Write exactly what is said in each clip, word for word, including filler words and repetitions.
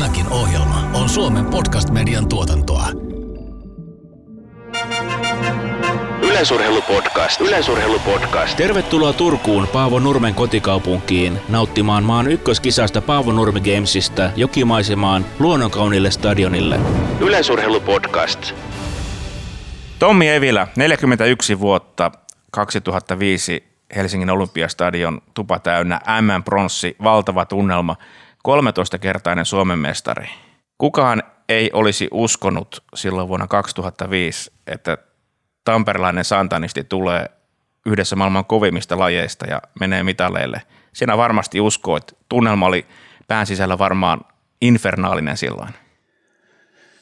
Tämäkin ohjelma on Suomen podcast-median tuotantoa. Yleisurheilupodcast. Yleisurheilupodcast. Tervetuloa Turkuun, Paavo Nurmen kotikaupunkiin, nauttimaan maan ykköskisasta Paavo Nurmi Gamesista jokimaisemaan luonnonkauniille stadionille. Yleisurheilupodcast. Tommi Evilä, neljäkymmentäyksi vuotta, kaksituhattaviisi Helsingin olympiastadion tupa täynnä, M M-pronssi, valtava tunnelma, kolmetoistakertainen Suomen mestari. Kukaan ei olisi uskonut silloin vuonna kaksituhattaviisi, että tamperelainen santanisti tulee yhdessä maailman kovimmista lajeista ja menee mitaleille. Sinä varmasti uskoit. Tunnelma oli pään sisällä varmaan infernaalinen silloin.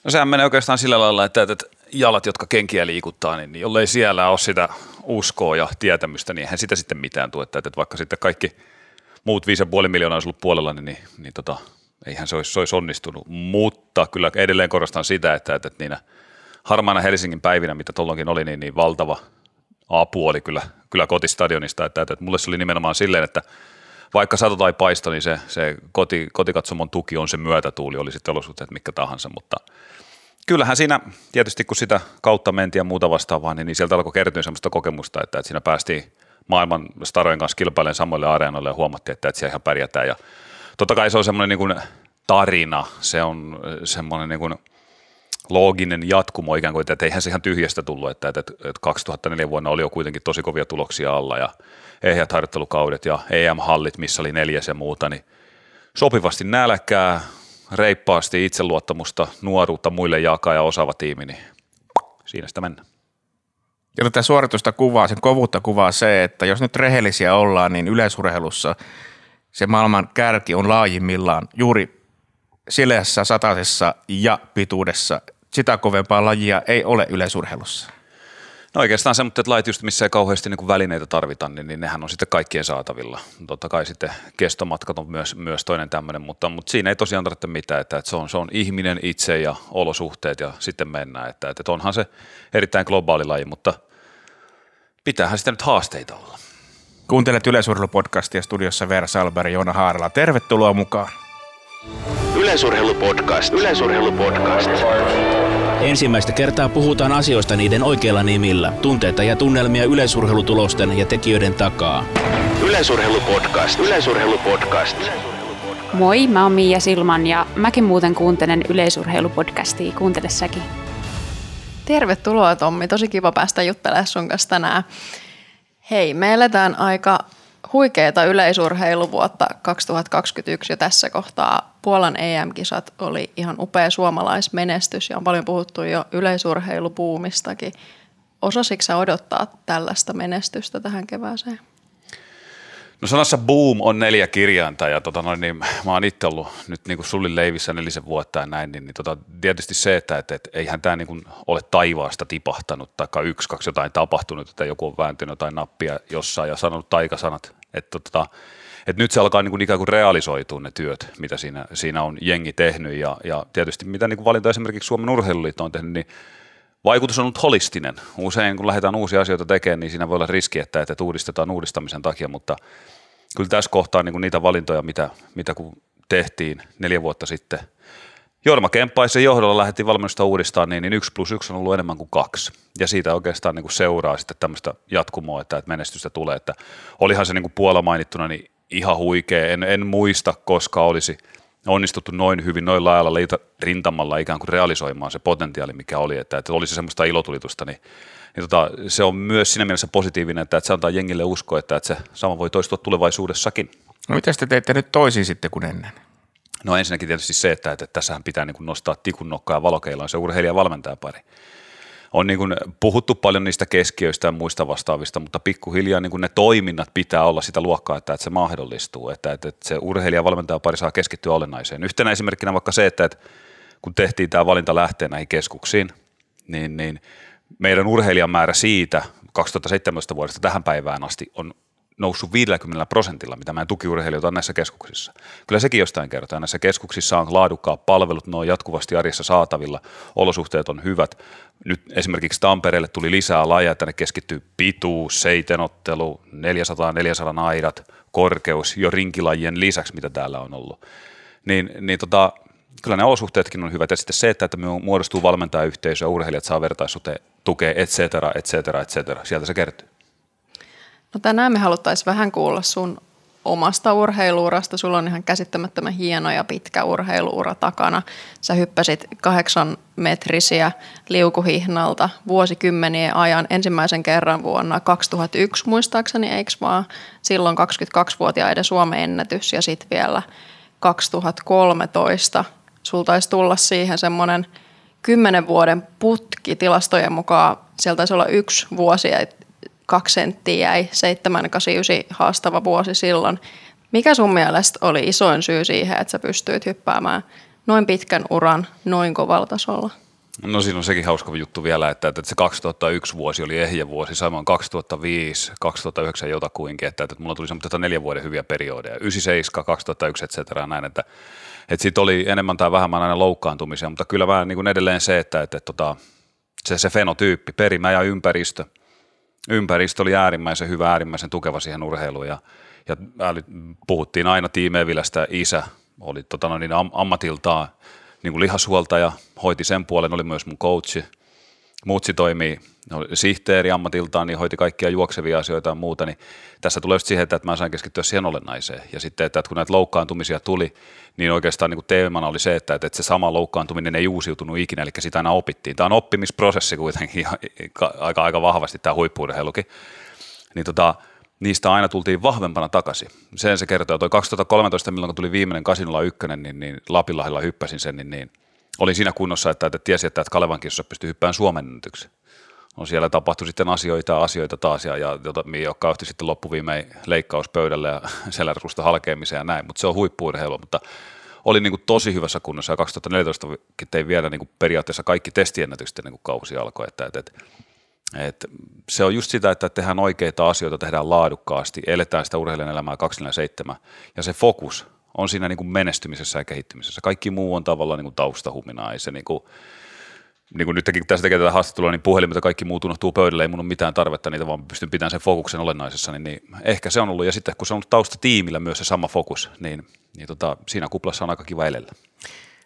No sehän menee oikeastaan sillä lailla, että jalat, jotka kenkiä liikuttaa, niin jollei siellä ole sitä uskoa ja tietämystä, niin eihän sitä sitten mitään tule. Että vaikka sitten kaikki muut viisi pilkku viisi miljoonaa olisi ollut puolella, niin, niin, niin tota, eihän se olisi, se olisi onnistunut. Mutta kyllä edelleen korostan sitä, että, että niinä harmaana Helsingin päivinä, mitä tuolloinkin oli, niin, niin valtava apu oli kyllä, kyllä kotistadionista. Että, että, että mulle se oli nimenomaan silleen, että vaikka sato tai paisto, niin se, se koti, kotikatsomon tuki on se myötätuuli, oli sitten olosuhteet mitkä tahansa, mutta kyllähän siinä tietysti, kun sitä kautta mentiin ja muuta vastaavaa, niin, niin sieltä alkoi kertyä sellaista kokemusta, että, että siinä päästiin maailman starojen kanssa kilpailemaan samoille areenoille ja huomattiin, että, että siellä ihan pärjätään. Ja totta kai se on semmoinen niin kuin tarina, se on semmoinen niin kuin looginen jatkumo ikään kuin, että eihän se ihan tyhjästä tullut, että, että, että kaksituhattaneljä vuonna oli jo kuitenkin tosi kovia tuloksia alla ja ehjät harjoittelukaudet ja E M-hallit, missä oli neljäs ja muuta, niin sopivasti nälkää, reippaasti itseluottamusta, nuoruutta muille jakaa ja osaava tiimi, niin siinä sitä mennään. Ja tätä suoritusta kuvaa, sen kovuutta kuvaa se, että jos nyt rehellisiä ollaan, niin yleisurheilussa se maailman kärki on laajimmillaan juuri sileässä, satasessa ja pituudessa. Sitä kovempaa lajia ei ole yleisurheilussa. No oikeastaan semmoiset lait, just missä ei kauheasti niin kuin välineitä tarvita, niin, niin nehän on sitten kaikkien saatavilla. Totta kai sitten kestomatkat on myös, myös toinen tämmöinen, mutta, mutta siinä ei tosiaan tarvitse mitään, että, että se, on, se on ihminen itse ja olosuhteet ja sitten mennään. Että, että onhan se erittäin globaali laji, mutta pitäähän sitä nyt haasteita olla. Kuuntelet Yleisurheilupodcastia, studiossa Veera Salberg ja Joona Haarala. Tervetuloa mukaan. Yleisurheilupodcast. Yleisurheilupodcast. Ensimmäistä kertaa puhutaan asioista niiden oikeilla nimillä. Tunteita ja tunnelmia yleisurheilutulosten ja tekijöiden takaa. Yleisurheilupodcast. Yleisurheilupodcast. Moi, mä oon Miia Silman ja mäkin muuten kuuntelen Yleisurheilupodcastia. Kuuntele säkin. Tervetuloa Tommi, tosi kiva päästä juttelemaan sun kanssa tänään. Hei, me eletään aika huikeeta yleisurheiluvuotta kaksituhattakaksikymmentäyksi ja tässä kohtaa Puolan E M-kisat oli ihan upea suomalaismenestys ja on paljon puhuttu jo yleisurheilubuumistakin. Osasitko sä odottaa tällaista menestystä tähän kevääseen? No sanassa boom on neljä kirjainta ja tota noin, niin mä oon itse ollut nyt niin kuin Sullin leivissä nelisen vuotta ja näin, niin, niin tota, tietysti se, että et, et, eihän tämä niin kuin ole taivaasta tipahtanut tai yksi, kaksi jotain tapahtunut, että joku on vääntynyt jotain nappia jossain ja sanonut taikasanat, että tota, et nyt se alkaa niin kuin ikään kuin realisoitua ne työt, mitä siinä, siinä on jengi tehnyt ja, ja tietysti mitä niin kuin valinta esimerkiksi Suomen Urheiluliitto on tehnyt, niin vaikutus on ollut holistinen. Usein kun lähdetään uusia asioita tekemään, niin siinä voi olla riski, että, että uudistetaan uudistamisen takia, mutta kyllä tässä kohtaa niin kuin niitä valintoja, mitä, mitä kun tehtiin neljä vuotta sitten, Jorma Kemppaisen johdolla lähdettiin valmennusta uudistaa, niin yksi plus yksi on ollut enemmän kuin kaksi. Ja siitä oikeastaan niin kuin seuraa sitten tämmöistä jatkumoa, että, että menestystä tulee. Että olihan se niin kuin Puola mainittuna niin ihan huikea. En, en muista, koska olisi onnistuttu noin hyvin, noin laajalla rintamalla ikään kuin realisoimaan se potentiaali, mikä oli, että, että oli se semmoista ilotulitusta, niin, niin tota, se on myös siinä mielessä positiivinen, että, että se antaa jengille uskoa, että, että se sama voi toistua tulevaisuudessakin. No mitä te teette nyt toisin sitten kuin ennen? No ensinnäkin tietysti se, että, että tässähän pitää niin kuin nostaa tikun nokkaa ja valokeilaan se urheilija-valmentajapari. On niin kuin puhuttu paljon niistä keskiöistä ja muista vastaavista, mutta pikkuhiljaa niin kuin ne toiminnat pitää olla sitä luokkaa, että, että se mahdollistuu, että, että se urheilija- ja valmentajapari saa keskittyä olennaiseen. Yhtenä esimerkkinä vaikka se, että, että kun tehtiin tämä valinta lähteä näihin keskuksiin, niin, niin meidän urheilijamäärä siitä kaksituhattaseitsemäntoista vuodesta tähän päivään asti on noussut viisikymmentä prosentilla, mitä meidän tukiurheilijoita on näissä keskuksissa. Kyllä sekin jostain kertaa. Näissä keskuksissa on laadukkaat palvelut, ne on jatkuvasti arjessa saatavilla, olosuhteet on hyvät. Nyt esimerkiksi Tampereelle tuli lisää lajeja, tänne keskittyy pituus, seitenottelu, neljäsataa neljäsataa aidat, korkeus, jo rinkilajien lisäksi, mitä täällä on ollut. Niin, niin tota, kyllä ne olosuhteetkin on hyvät, ja sitten se, että, että muodostuu valmentajayhteisö, urheilijat saa vertaisuuteen tukea, et cetera, et cetera, et cetera. Sieltä se kertyy. No tänään me haluttaisiin vähän kuulla sun omasta urheiluurasta. Sulla on ihan käsittämättömän hieno ja pitkä urheiluura takana. Sä hyppäsit kahdeksan metrisiä liukuhihnalta vuosikymmenien ajan ensimmäisen kerran vuonna kaksituhattayksi muistaakseni, eikö vaan? Silloin kaksikymmentäkaksivuotiaiden Suomen ennätys ja sitten vielä kaksituhattakolmetoista. Sulla taisi tulla siihen semmoinen kymmenen vuoden putki tilastojen mukaan. Sieltä taisi olla yksi vuosi ja kaksi senttiä jäi, seitsemän kahdeksan yhdeksän haastava vuosi silloin. Mikä sun mielestä oli isoin syy siihen, että sä pystyit hyppäämään noin pitkän uran noin kovalla tasolla? No siinä on sekin hauska juttu vielä, että, että se kaksituhattayksi vuosi oli ehjä vuosi, samoin kaksituhattaviisi, kaksituhattayhdeksän jotakuinkin, että, että mulla tuli semmoista neljän vuoden hyviä periodeja, yhdeksänkymmentäseitsemän, kaksituhattayksi, et cetera, näin, että, että siitä oli enemmän tai vähemmän aina loukkaantumisia, mutta kyllä vähän niin kuin edelleen se, että, että, että, että se, se fenotyyppi, perimä ja ympäristö, Ympäristö oli äärimmäisen hyvä, äärimmäisen tukeva siihen urheiluun ja, ja puhuttiin aina Tiimi Evilästä, isä oli tota noin, am, ammatiltaan niin kuin lihashuoltaja, hoiti sen puolen, oli myös mun coachi. Mutsi toimii, oli sihteeri ammatiltaan, niin hoiti kaikkia juoksevia asioita ja muuta, niin tässä tulee just siihen, että mä sain keskittyä siihen olennaiseen ja sitten, että kun näitä loukkaantumisia tuli, niin oikeastaan niin kuin teemana oli se, että, että se sama loukkaantuminen ei uusiutunut ikinä, eli sitä aina opittiin. Tämä on oppimisprosessi kuitenkin aika, aika vahvasti tämä huippu-urheilukin, niin tota, niistä aina tultiin vahvempana takaisin. Sen se kertoo, toi kaksituhattakolmetoista, milloin kun tuli viimeinen kahdeksan nolla yksi, niin, niin Lapinlahdella hyppäsin sen, niin, niin oli siinä kunnossa, että, että tiesi, että Kalevan kisoissa pystyy hyppään Suomen ennätyksi. No siellä tapahtui sitten asioita ja asioita taas, ja, ja joka ohti sitten loppuviimein leikkauspöydälle ja selärkusta halkeamiseen ja näin, mutta se on huippu-urheilua, mutta oli niin kuin tosi hyvässä kunnossa, ja kaksituhattaneljätoista tein vielä niin kuin periaatteessa kaikki testiennätykset ennen kuin kausi alkoi, että, että, että, että se on just sitä, että tehdään oikeita asioita, tehdään laadukkaasti, eletään sitä urheilijan elämää kaksikymmentäneljä seitsemän, ja se fokus on siinä niin kuin menestymisessä ja kehittymisessä. Kaikki muu on tavallaan niin kuin taustahuminaa, ei se niin kuin, niin kuin nytkin tässä tekee tätä haastattelua, niin puhelimet ja kaikki muut unohtuu pöydälle, ei mun ole mitään tarvetta niitä, vaan pystyn pitämään sen fokuksen olennaisessa, niin, niin ehkä se on ollut, ja sitten kun se on ollut taustatiimillä myös se sama fokus, niin, niin tota, siinä kuplassa on aika kiva elellä.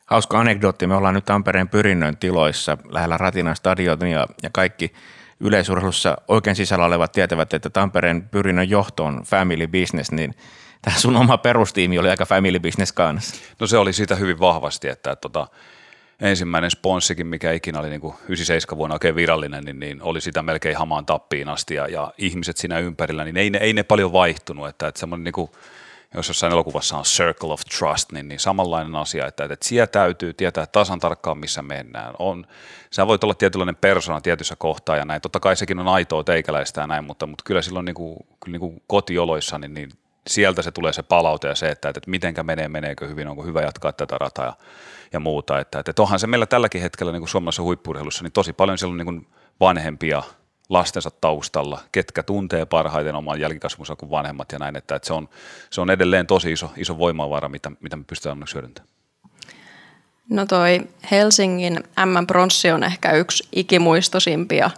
Hauska anekdootti, me ollaan nyt Tampereen Pyynnön tiloissa, lähellä Ratina stadionia ja, ja kaikki yleisurheilussa oikein sisällä olevat tietävät, että Tampereen Pyynnön johto on family business, niin tämä sun oma perustiimi oli aika family business kanssa. No se oli siitä hyvin vahvasti, että tota, ensimmäinen sponssikin, mikä ikinä oli niin kuin yhdeksänkymmentäseitsemän vuonna oikein virallinen, niin, niin oli sitä melkein hamaan tappiin asti ja, ja ihmiset siinä ympärillä, niin ei ne, ei ne paljon vaihtunut, että, että semmoinen niin kuin, jos jossain elokuvassa on circle of trust, niin, niin samanlainen asia, että, että siellä täytyy tietää tasan tarkkaan, missä mennään. On, sä voit olla tietynlainen persona tietyssä kohtaa ja näin, totta kai sekin on aitoa teikäläistä ja näin, mutta, mutta kyllä silloin niin kuin, kyllä niin kuin kotioloissa, niin, niin sieltä se tulee se palaute ja se, että, että mitenkä menee, meneekö hyvin, onko hyvä jatkaa tätä rataa ja, ja muuta. Että, että onhan se meillä tälläkin hetkellä niin kuin suomalaisessa huippu-urheilussa, niin tosi paljon siellä on niin kuin vanhempia lastensa taustalla, ketkä tuntee parhaiten oman jälkikasvunsa kuin vanhemmat ja näin. Että, että se, on, se on edelleen tosi iso, iso voimavara, mitä, mitä me pystytään onneksi hyödyntämään. No toi Helsingin äm äm-pronssi on ehkä yksi ikimuistosimpia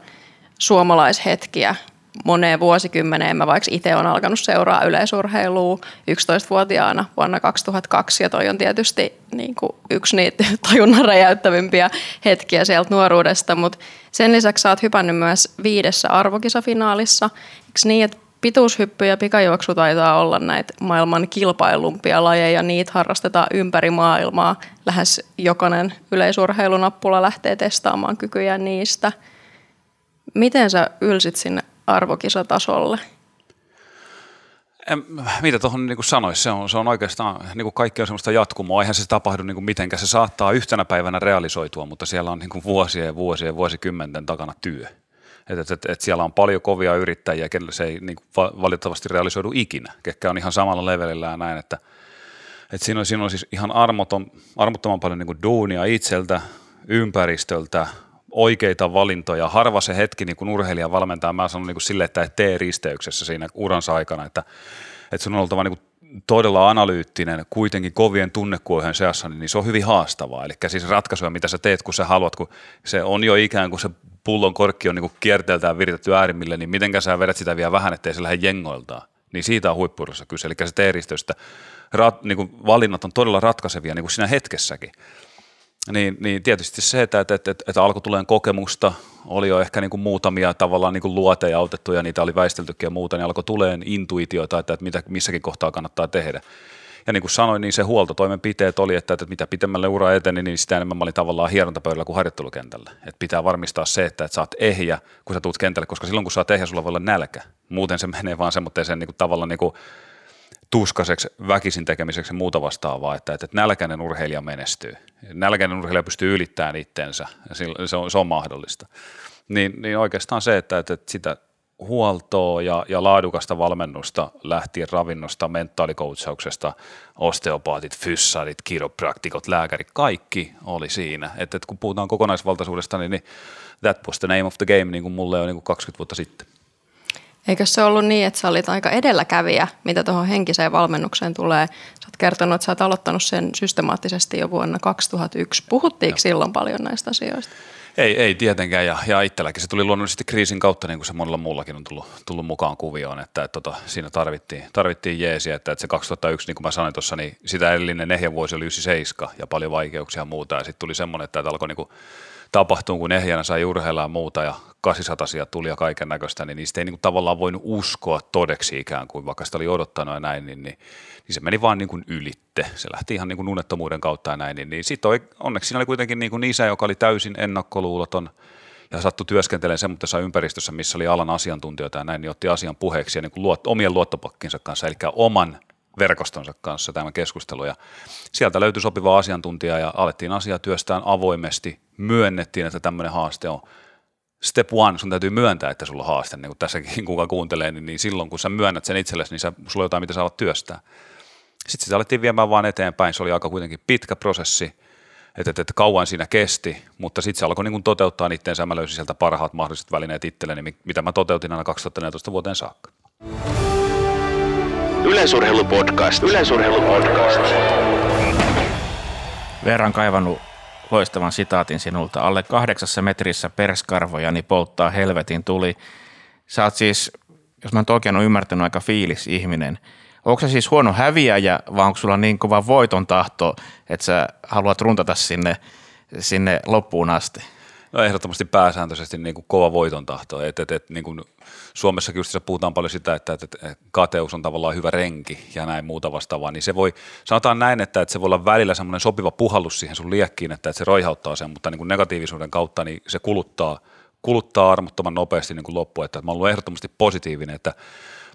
suomalaishetkiä. Moneen vuosikymmeneen mä vaikka itse olen alkanut seuraa yleisurheilua yksitoistavuotiaana vuonna kaksituhattakaksi ja toi on tietysti niin kuin yksi niitä tajunnan räjäyttävimpiä hetkiä sieltä nuoruudesta, mutta sen lisäksi sä oot hypännyt myös viidessä arvokisafinaalissa. Eikö niin, että pituushyppy ja pikajuoksu taitaa olla näitä maailman kilpailumpia lajeja, niitä harrastetaan ympäri maailmaa, lähes jokainen yleisurheilunappula lähtee testaamaan kykyjä niistä. Miten sä ylsit sinne arvokisatasolle? En, mitä tuohon niin sanoisi, se on, se on oikeastaan niin kaikkea semmoista jatkumoa, eihän se tapahdu niin mitenkään, se saattaa yhtenä päivänä realisoitua, mutta siellä on niin vuosien ja vuosien ja vuosikymmenten takana työ. Et, et, et siellä on paljon kovia yrittäjiä, kenelle se ei niin valitettavasti realisoidu ikinä, ketkä on ihan samalla levelillä ja näin, että et siinä, on, siinä on siis ihan armoton, armottoman paljon niin duunia itseltä, ympäristöltä, oikeita valintoja. Harva se hetki niin kun urheilija valmentaa, mä sanon niin kuin sille, että et tee risteyksessä siinä uransa aikana, että, että sun on oltava niin kuin todella analyyttinen, kuitenkin kovien tunnekuohojen seassa, niin se on hyvin haastavaa. Eli siis ratkaisuja, mitä sä teet, kun sä haluat, kun se on jo ikään kuin se pullon korkki on niin kuin kierteeltään viritetty äärimmille, niin mitenkä sä vedät sitä vielä vähän, ettei se lähde jengoiltaan. Niin siitä on huippu-urheilussa kyse, eli se tee risteystä rat, niin kuin valinnat on todella ratkaisevia niin kuin siinä hetkessäkin. Niin, niin tietysti se, että, että, että, että alkoi tulemaan kokemusta, oli jo ehkä niin kuin muutamia tavallaan niin kuin luoteja otettu ja niitä oli väisteltykin ja muuta, niin alkoi tulemaan intuitioita, että, että mitä missäkin kohtaa kannattaa tehdä. Ja niin kuin sanoin, niin se huoltotoimenpiteet oli, että, että mitä pitemmälle ura eteni, niin sitä enemmän mä olin tavallaan hierontapöydällä kuin harjoittelukentällä. Että pitää varmistaa se, että, että sä oot ehjä, kun sä tuut kentälle, koska silloin kun sä oot ehjä, sulla voi olla nälkä. Muuten se menee vaan semmoitteeseen niin kuin tavallaan niin kuin tuskaseksi, väkisin tekemiseksi ja muuta vastaavaa, että, että nälkäinen urheilija menestyy. Nälkäinen urheilija pystyy ylittämään itsensä, se on, se on mahdollista. Niin, niin oikeastaan se, että, että sitä huoltoa ja, ja laadukasta valmennusta lähtien ravinnosta, mentaalikoutsauksesta, osteopaatit, fyssarit, kiropraktikot, lääkärit, kaikki oli siinä. Että, että kun puhutaan kokonaisvaltaisuudesta, niin, niin that was the name of the game, niin kuin mulle jo niin kuin kaksikymmentä vuotta sitten. Eikö se ollut niin, että sä olit aika edelläkävijä, mitä tuohon henkiseen valmennukseen tulee? Sä oot kertonut, että sä oot aloittanut sen systemaattisesti jo vuonna kaksituhattayksi. Puhuttiinko silloin paljon näistä asioista? Ei, ei tietenkään, ja, ja itselläkin se tuli luonnollisesti kriisin kautta, niin kuin se monella muullakin on tullut, tullut mukaan kuvioon, että et, tota, siinä tarvittiin, tarvittiin jeesiä, että et se kaksituhattayksi, niin kuin mä sanoin tuossa, niin sitä edellinen ehjä vuosi oli yhdeksänkymmentäseitsemän ja paljon vaikeuksia ja muuta, ja sitten tuli semmoinen, että et alkoi niin kuin tapahtua, kun ehjänä sai urheilla ja muuta, ja kahdeksansatasia tuli ja kaiken näköistä, niin niistä ei niin kuin tavallaan voinut uskoa todeksi ikään kuin, vaikka sitä oli odottanut ja näin, niin, niin, niin se meni vaan niin kuin ylitte. Se lähti ihan niin kuin unettomuuden kautta ja näin, niin, niin sitten onneksi siinä oli kuitenkin niin kuin isä, joka oli täysin ennakkoluuloton ja sattui työskentelemään semmoisessa ympäristössä, missä oli alan asiantuntijoita ja näin, niin otti asian puheeksi ja niin kuin luot, omien luottopakkinsa kanssa, eli oman verkostonsa kanssa tämä keskustelu, ja sieltä löytyi sopiva asiantuntija ja alettiin asiaa työstään avoimesti, myönnettiin, että tämmöinen haaste on. Step one, sun täytyy myöntää, että sulla on haaste, niin kuin tässäkin kuka kuuntelee, niin, niin silloin kun sä myönnät sen itsellesi, niin sä, sulla on jotain, mitä sä alat työstää. Sitten sitä alettiin viemään vaan eteenpäin, se oli aika kuitenkin pitkä prosessi, että et, et, kauan siinä kesti, mutta sitten se alkoi niin kuin toteuttaa itteensä, mä löysin sieltä parhaat mahdolliset välineet itselleni, mitä mä toteutin aina kaksituhattaneljätoista vuoteen saakka. Yleisurheilupodcast. Yleisurheilupodcast. Veera on kaivannut loistavan sitaatin sinulta. Alle kahdeksassa metrissä perskarvojani polttaa helvetin tuli. Sä oot siis, jos mä nyt oikein oon ymmärtänyt, aika fiilis ihminen. Onko se siis huono häviäjä, vai onko sulla niin kova voiton tahto, että sä haluat runtata sinne, sinne loppuun asti? No ehdottomasti pääsääntöisesti niin kuin kova voiton tahto. Et, et, et, niin kuin Suomessakin just puhutaan paljon sitä, että et, et, kateus on tavallaan hyvä renki ja näin muuta vastaavaa, niin se voi, sanotaan näin, että et se voi olla välillä semmoinen sopiva puhallus siihen sun liekkiin, että et se roihauttaa sen, mutta niin kuin negatiivisuuden kautta niin se kuluttaa, kuluttaa armottoman nopeasti niin kuin loppuun. Että et mä oon ollut ehdottomasti positiivinen, että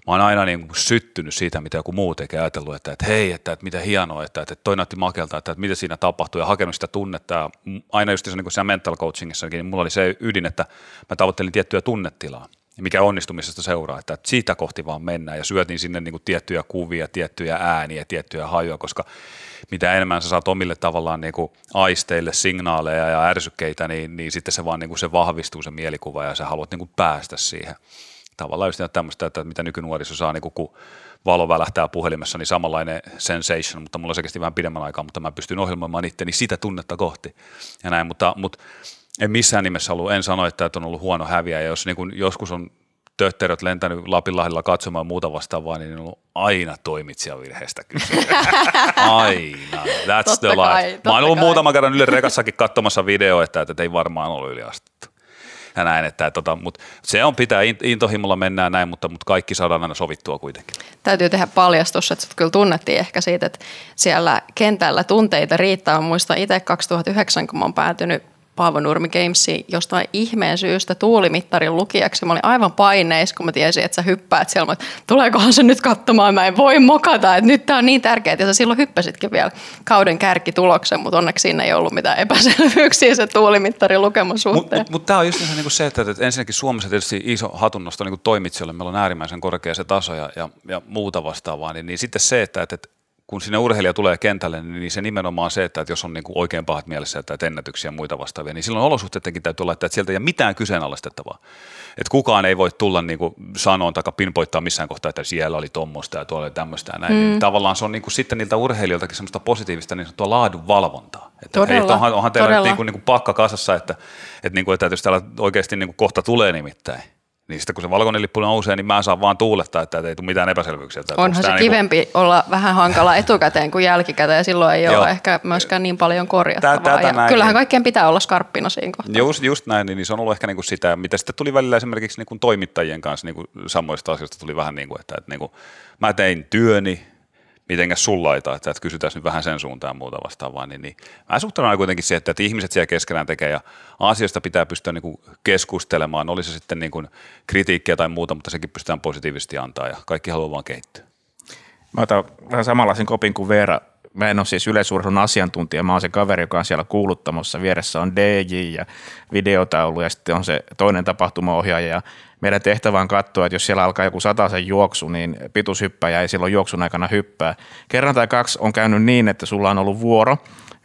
mä oon aina niin kuin syttynyt siitä, mitä joku muu tekee, ajatellut, että, että hei, että, että mitä hienoa, että, että toi näytti makelta, että, että mitä siinä tapahtuu ja hakenut sitä tunnetta. Ja aina just niin kuin siellä mental coachingissakin, niin mulla oli se ydin, että mä tavoittelin tiettyä tunnetilaa, mikä onnistumisesta seuraa, että siitä kohti vaan mennään ja syötin sinne niin kuin tiettyjä kuvia, tiettyjä ääniä, tiettyjä hajuja, koska mitä enemmän sä saat omille tavallaan niin kuin aisteille signaaleja ja ärsykkeitä, niin, niin sitten se vaan niin kuin se vahvistuu se mielikuva ja sä haluat niin kuin päästä siihen. Tavallaan just tämmöistä, että mitä nykynuoriso saa, niin kun valo välähtää puhelimessa, niin samanlainen sensation, mutta mulla se kesti vähän pidemmän aikaa, mutta mä pystyn ohjelmoimaan itteni sitä tunnetta kohti ja näin, mutta, mutta en missään nimessä ollut, en sano, että on ollut huono häviäjä, jos niin kun joskus on tötteröt lentänyt Lapinlahdella katsomaan muuta vastaavaa, niin ne on ollut aina toimitsijavirheestä kysyä. Aina. That's totta the life. Mä oon ollut kai. Muutaman kerran Yle Rekassakin katsomassa videoita, että, että, että ei varmaan ollut yliastettu. Ja näin, että tota, mut se on pitää intohimolla mennään näin, mutta, mutta kaikki saadaan aina sovittua kuitenkin. Täytyy tehdä paljastus, että sut kyllä tunnettiin ehkä siitä, että siellä kentällä tunteita riittää. Mä muistan itse kaksituhattayhdeksän, kun mä oon päätynyt Paavo Nurmi Gamesiin jostain ihmeen syystä tuulimittarin lukijaksi. Mä olin aivan paineissa, kun mä tiesin, että sä hyppäät siellä. Mä, tuleekohan se nyt katsomaan, mä en voi mokata, että nyt tää on niin tärkeää. Ja sä silloin hyppäsitkin vielä kauden kärkituloksen, mutta onneksi siinä ei ollut mitään epäselvyyksiä se tuulimittarin lukeman suhteen. Mutta mut, mut tää on just niinku se, että, että ensinnäkin Suomessa tietysti iso hatunnosto niinku toimitsijoille. Meillä on äärimmäisen korkea se taso ja, ja, ja muuta vastaavaa. Niin, niin sitten se, että, että kun sinne urheilija tulee kentälle, niin se nimenomaan se, että jos on niin kuin oikein pahat mielessä tai ennätyksiä ja muita vastaavia, niin silloin olosuhteidenkin täytyy olla, että sieltä ei ole mitään kyseenalaistettavaa. Että kukaan ei voi tulla niin kuin sanoon tai pinpoittaa missään kohtaa, että siellä oli tommoista ja tuolla oli tämmöistä ja näin. Mm. Niin tavallaan se on niin kuin sitten niiltä urheilijoiltakin semmoista positiivista niin sanottua laadunvalvontaa. Että todella, hei, onhan, onhan teillä nyt niin kuin, niin kuin pakka kasassa, että, että, niin kuin, että jos täällä oikeasti niin kuin kohta tulee nimittäin. niin sitten kun se valkoinen lippu nousee, niin mä saan vaan tuulettaa, että ei tule mitään epäselvyyksiä. Onhan se kivempi niin kuin... olla vähän hankala etukäteen kuin jälkikäteen, ja silloin ei ole ehkä myöskään niin paljon korjattavaa. Ja näin, kyllähän niin... kaikkien pitää olla skarppina siinä kohtaa. Just, just näin, niin se on ollut ehkä niin kuin sitä, mitä sitten tuli välillä esimerkiksi niin kuin toimittajien kanssa niin kuin samoista asioista tuli vähän niin kuin, että, että niin kuin, mä tein työni, mitenkäs sulla ei taita, että kysytään nyt vähän sen suuntaan muuta vastaavaa, niin, niin mä suhtaan kuitenkin siihen, että, että ihmiset siellä keskenään tekee ja asioista pitää pystyä niin kuin keskustelemaan, oli se sitten niin kuin kritiikkiä tai muuta, mutta sekin pystytään positiivisesti antaa ja kaikki haluaa vaan kehittyä. Mä otan vähän samanlaisen kopin kuin Veera. Mä en ole siis yleisurheilun asiantuntija, mä oon se kaveri, joka on siellä kuuluttamassa. Vieressä on D J ja videotaulu ja sitten on se toinen tapahtumaohjaaja. Ja meidän tehtävä on katsoa, että jos siellä alkaa joku sataisen juoksu, niin pituushyppäjä ei silloin juoksun aikana hyppää. Kerran tai kaksi on käynyt niin, että sulla on ollut vuoro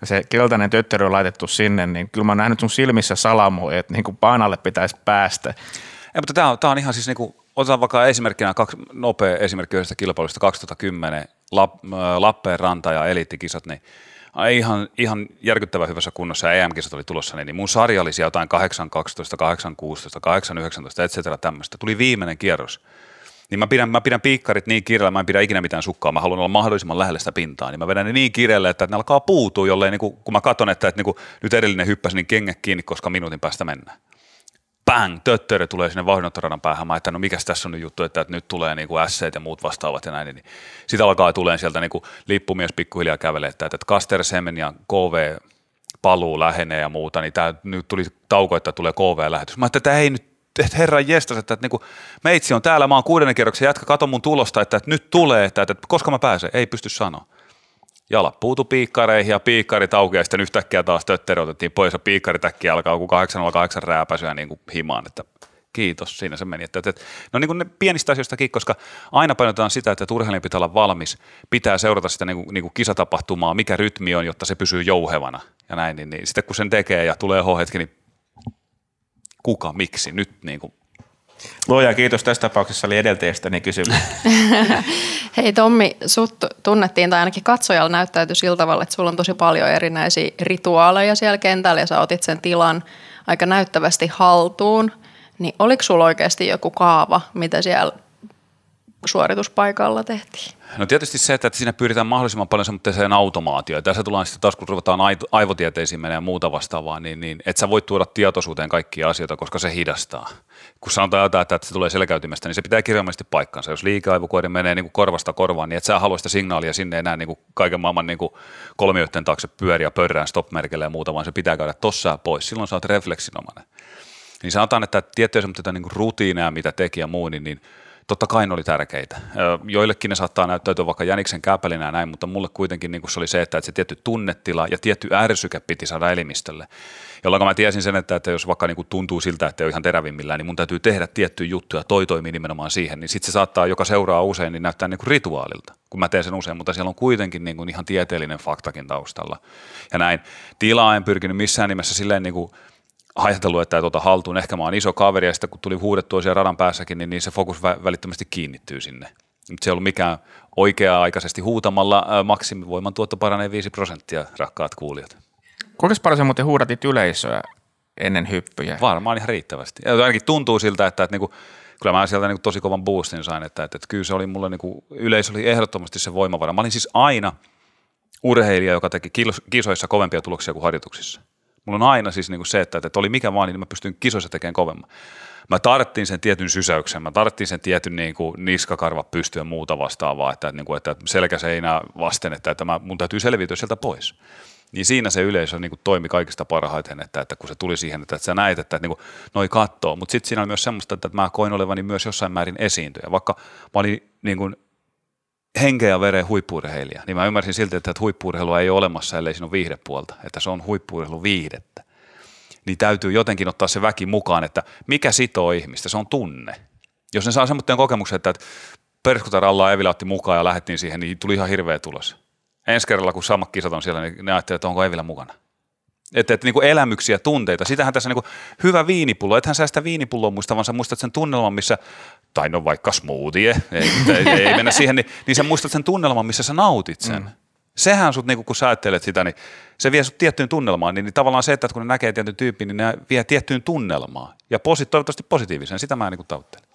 ja se keltainen töttörö on laitettu sinne, niin kyllä mä oon nähnyt sun silmissä salamoja, että niin kuin paanalle pitäisi päästä. Ei, mutta tää on, tää on ihan siis niinku... Otetaan vaikka esimerkkinä kaksi, nopea esimerkki yhdestä kilpailusta kaksituhattakymmenen Lap, Lappeenranta ja eliittikisat, niin ihan, ihan järkyttävän hyvässä kunnossa ja E M-kisat oli tulossa, niin mun sarja oli siellä jotain kahdeksan kaksitoista, kahdeksan kuusitoista, kahdeksan yhdeksäntoista et cetera tämmöistä. Tuli viimeinen kierros. Niin mä pidän, mä pidän piikkarit niin kiireellä, mä en pidä ikinä mitään sukkaa, mä haluan olla mahdollisimman lähellä sitä pintaa, niin mä vedän ne niin kiireellä, että ne alkaa puutua, jollei niin kun, kun mä katson, että, että niin nyt edellinen hyppäsi, niin kengät kiinni, koska minuutin päästä mennään. Bang, töttörö tulee sinne vauhdinottoradan päähän. Mä ajattelin, no mikäs tässä on nyt juttu, että nyt tulee niinku ässeet ja muut vastaavat ja näin. Niin sitä alkaa tulee sieltä niinku lippumies pikkuhiljaa kävelee, että, että Kaster Semen ja K V paluu lähenee ja muuta, niin tää nyt tuli tauko, että tulee K V-lähetys. Mä ajattelin, että ei nyt, että herran jestas, että, että niinku, meitsi on täällä, mä oon kuudennen kerroksen, jätkä kato mun tulosta, että, että nyt tulee, että, että koska mä pääsen, ei pysty sanoa. Jalat puutu piikkareihin ja piikkarit auki ja sitten yhtäkkiä taas tötteri otettiin pois ja piikkaritäkkiä alkaa joku kahdeksan nolla kahdeksan rääpäisyä niin kuin himaan, että kiitos, siinä se meni. Että, että, no niin kuin ne pienistä asioistakin, koska aina painotetaan sitä, että urheilijan pitää olla valmis, pitää seurata sitä niin kuin, niin kuin kisatapahtumaa, mikä rytmi on, jotta se pysyy jouhevana ja näin, niin, niin sitten kun sen tekee ja tulee H-hetki, niin kuka, miksi, nyt niin kuin. Luoja, kiitos. Tässä tapauksessa oli edeltäjästäni kysymys. Hei Tommi, sut tunnettiin, tai ainakin katsojalla näyttäytyi sillä tavalla, että sulla on tosi paljon erinäisiä rituaaleja siellä kentällä, ja sä otit sen tilan aika näyttävästi haltuun. Niin oliko sulla oikeasti joku kaava, mitä siellä suorituspaikalla tehtiin? No tietysti se, että siinä pyritään mahdollisimman paljon semmoiseen automaatioon. Tässä tullaan sitten taas, kun ruvetaan aivotieteisiin menee ja muuta vastaavaa, niin, niin et sä voi tuoda tietoisuuteen kaikkia asioita, koska se hidastaa. Kun sanotaan jotain, että se tulee selkäytymästä, niin se pitää kirjaimellisesti paikkansa. Jos liikeaivokoodi menee niin kuin korvasta korvaan, niin et sä halua sitä signaalia sinne enää niin kuin kaiken maailman niin kuin kolmioiden taakse pyöriä, pörrään, stop-merkelle ja muuta, vaan se pitää käydä tossa pois. Silloin sä oot refleksinomainen. Niin sanotaan, että tiettyjä semmoista niin kuin rutiineja, mitä teki ja muu, niin, niin totta kai ne oli tärkeitä. Joillekin ne saattaa näyttäytyä vaikka jäniksen kääpälinä ja näin, mutta mulle kuitenkin niin se oli se, että se tietty tunnetila ja tietty ärsyke piti saada elimistölle, jolloin mä tiesin sen, että, että jos vaikka niin tuntuu siltä, että ei ole ihan terävimmillään, niin mun täytyy tehdä tiettyjä juttuja, toi toimii nimenomaan siihen, niin sitten se saattaa, joka seuraa usein, niin näyttää niin kuin rituaalilta, kun mä teen sen usein, mutta siellä on kuitenkin niin kuin ihan tieteellinen faktakin taustalla. Ja näin tilaa en pyrkinyt missään nimessä silleen niin kuin ajatellut, että tuota haltuun, ehkä mä oon iso kaveri, ja sitten kun tuli huudettua siellä radan päässäkin, niin, niin se fokus vä- välittömästi kiinnittyy sinne. Mutta se ei ollut mikään oikea-aikaisesti huutamalla, ää, maksimivoiman tuotto paranee viisi prosenttia, rakkaat kuulijat. Kuinka paljon sä muuten huudatit yleisöä ennen hyppyjä? Varmaan ihan riittävästi. Ja ainakin tuntuu siltä, että, että niinku, kyllä mä sieltä niinku tosi kovan boostin sain, että, että, että kyllä se oli mulle, niinku, yleisö oli ehdottomasti se voimavara. Mä olin siis aina urheilija, joka teki kisoissa kovempia tuloksia kuin harjoituksissa. Mulla on aina siis niinku se, että, että oli mikä vaan, niin mä pystyn kisoissa tekemään kovemman. Mä tarttiin sen tietyn sysäyksen, mä tarttiin sen tietyn niinku niskakarva pystyä ja muuta vastaavaa, että, että, että selkä seinää vasten, että, että mä, mun täytyy selviytyä sieltä pois. Niin siinä se yleisö niinku toimi kaikista parhaiten, että, että kun se tuli siihen, että, että sä näet, että, että, että niin noi kattoo. Mutta sitten siinä on myös semmoista, että, että mä koin olevani myös jossain määrin esiintyjä, vaikka mä olin niin kuin henkeä ja vereen huippu-urheilija, niin mä ymmärsin silti, että huippu-urheilua ei ole olemassa, ellei siinä ole viihdepuolta, että se on huippu-urheilun viihdettä. Niin täytyy jotenkin ottaa se väki mukaan, että mikä sitoo ihmistä, se on tunne. Jos ne saa semmoinen kokemuksen, että perskutaralla Evilä otti mukaan ja lähdettiin siihen, niin tuli ihan hirveä tulos. Ensi kerralla, kun samat kisat on siellä, niin ne ajattelee, että onko Evilä mukana. Että, että niin kuin elämyksiä, tunteita. Sitähän tässä niin kuin hyvä viinipullo. Ethän sä sitä viinipulloa muista, vaan sä muistat sen tunnelman, missä, tai no vaikka smoothie, ei, ei, ei mennä siihen, niin, niin sä muistat sen tunnelman, missä sä nautit sen. Mm. Sehän sut, niin kun sä ajattelet sitä, niin se vie sut tiettyyn tunnelmaan, niin, niin tavallaan se, että kun ne näkee tietyn tyypin, niin ne vie tiettyyn tunnelmaan. Ja posit, toivottavasti positiivisen, sitä mä niin kun tavoittelen.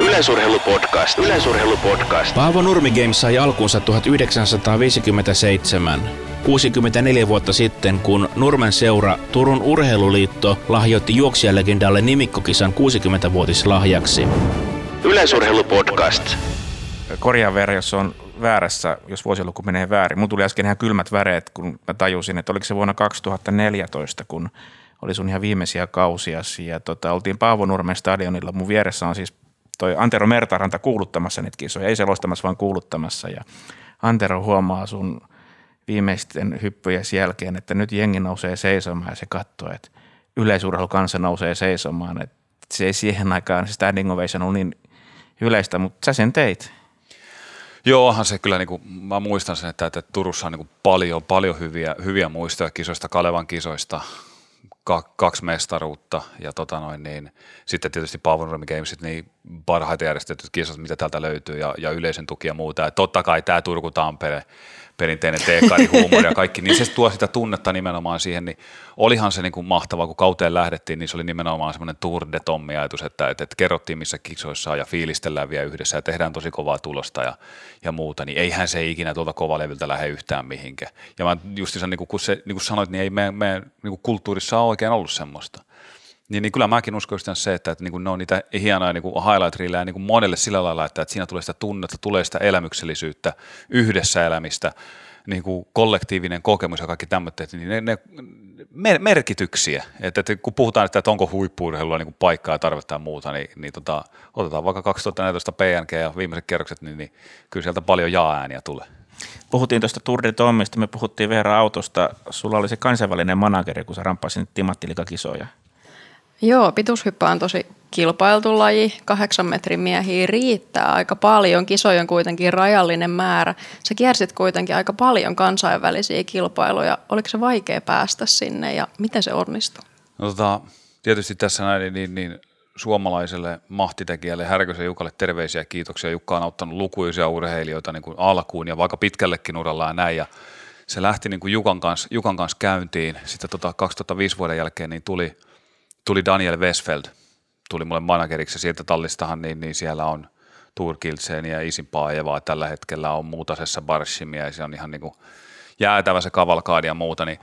Yleisurheilupodcast. Yleisurheilupodcast. Paavo Nurmi Games sai alkuunsa tuhatyhdeksänsataaviisikymmentäseitsemän, kuusikymmentäneljä vuotta sitten, kun Nurmen seura Turun Urheiluliitto lahjoitti juoksijalegendalle nimikkokisan kuusikymmenvuotislahjaksi. Yleisurheilupodcast. Korjaan Veera, jos on väärässä, jos vuosiluku menee väärin. Mun tuli äsken ihan kylmät väreet, kun mä tajusin, että oliko se vuonna kaksituhattaneljätoista, kun oli sun ihan viimeisiä kausiasi. Ja tota, oltiin Paavo Nurmen stadionilla. Mun vieressä on siis toi Antero Mertaranta kuuluttamassa niitä kisoja, ei selostamassa, vaan kuuluttamassa. Ja Antero huomaa sun viimeisten hyppyjen jälkeen, että nyt jengi nousee seisomaan ja se katsoo, että yleisurheilukansa nousee seisomaan. Että se ei siihen aikaan se standing ovation ollut niin yleistä, mutta sä sen teit. Joo, onhan se kyllä, niin kuin, mä muistan sen, että, että Turussa on niin kuin paljon, paljon hyviä, hyviä muistoja kisoista, Kalevan kisoista, kaksi mestaruutta ja tota noin, niin, sitten tietysti Paavo Nurmi Gamesit, niin parhaita järjestetyt kisat, mitä täältä löytyy ja, ja yleisen tuki ja muuta. Ja totta kai tämä Turku-Tampere, perinteinen teekari, huumori ja kaikki, niin se tuo sitä tunnetta nimenomaan siihen, niin olihan se niin kuin mahtavaa, kun kauteen lähdettiin, niin se oli nimenomaan semmoinen Tour de Tommi-ajatus, että, että, että kerrottiin missä kisoissa on ja fiilistellään vielä yhdessä ja tehdään tosi kovaa tulosta ja, ja muuta, niin eihän se ikinä tuolta kovalevyltä lähde yhtään mihinkään. Ja mä justiinsa, niin kuin, se, niin kuin sanoit, niin ei meidän, meidän niin kuin kulttuurissa ole oikein ollut semmoista. Niin, niin kyllä mäkin uskon se, että, että niin ne on niitä hienoja niin highlight-riilejä niin monelle sillä lailla, että, että siinä tulee sitä tunnetta, tulee sitä elämyksellisyyttä, yhdessä elämistä, niin kollektiivinen kokemus ja kaikki tämmöiset, niin ne, ne merkityksiä. Että, että kun puhutaan, että, että onko huippu-urheilulla niin paikkaa ja tarvetta ja muuta, niin, niin tota, otetaan vaikka kaksituhattaneljätoista P N G ja viimeiset kerrokset, niin, niin kyllä sieltä paljon jaa-ääniä tulee. Puhuttiin tuosta Tour de Tommista, me puhuttiin Veera Autosta. Sulla oli se kansainvälinen manageri, kun sä ramppasit Timanttiliiga-kisoja. Joo, pituushyppä on tosi kilpailtu laji. Kahdeksan metrin miehiä riittää aika paljon. Kisoja on kuitenkin rajallinen määrä. Sä kiersit kuitenkin aika paljon kansainvälisiä kilpailuja. Oliko se vaikea päästä sinne ja miten se onnistui? No tota, tietysti tässä näin niin, niin suomalaiselle mahtitekijälle Härkösen Jukalle terveisiä ja kiitoksia. Jukka on auttanut lukuisia urheilijoita niin kuin alkuun ja vaikka pitkällekin uralla ja näin. Ja se lähti niin kuin Jukan kanssa, Jukan kanssa käyntiin. Sitten tota kaksituhattaviisi vuoden jälkeen niin tuli... Tuli Daniel Wesfeld, tuli mulle manageriksi, sieltä tallistahan, niin, niin siellä on Turkiltseen ja Isinpää Evaa tällä hetkellä, on muutasessa Barschimia ja se on ihan niin kuin jäätävä se kavalkaadi ja muuta, niin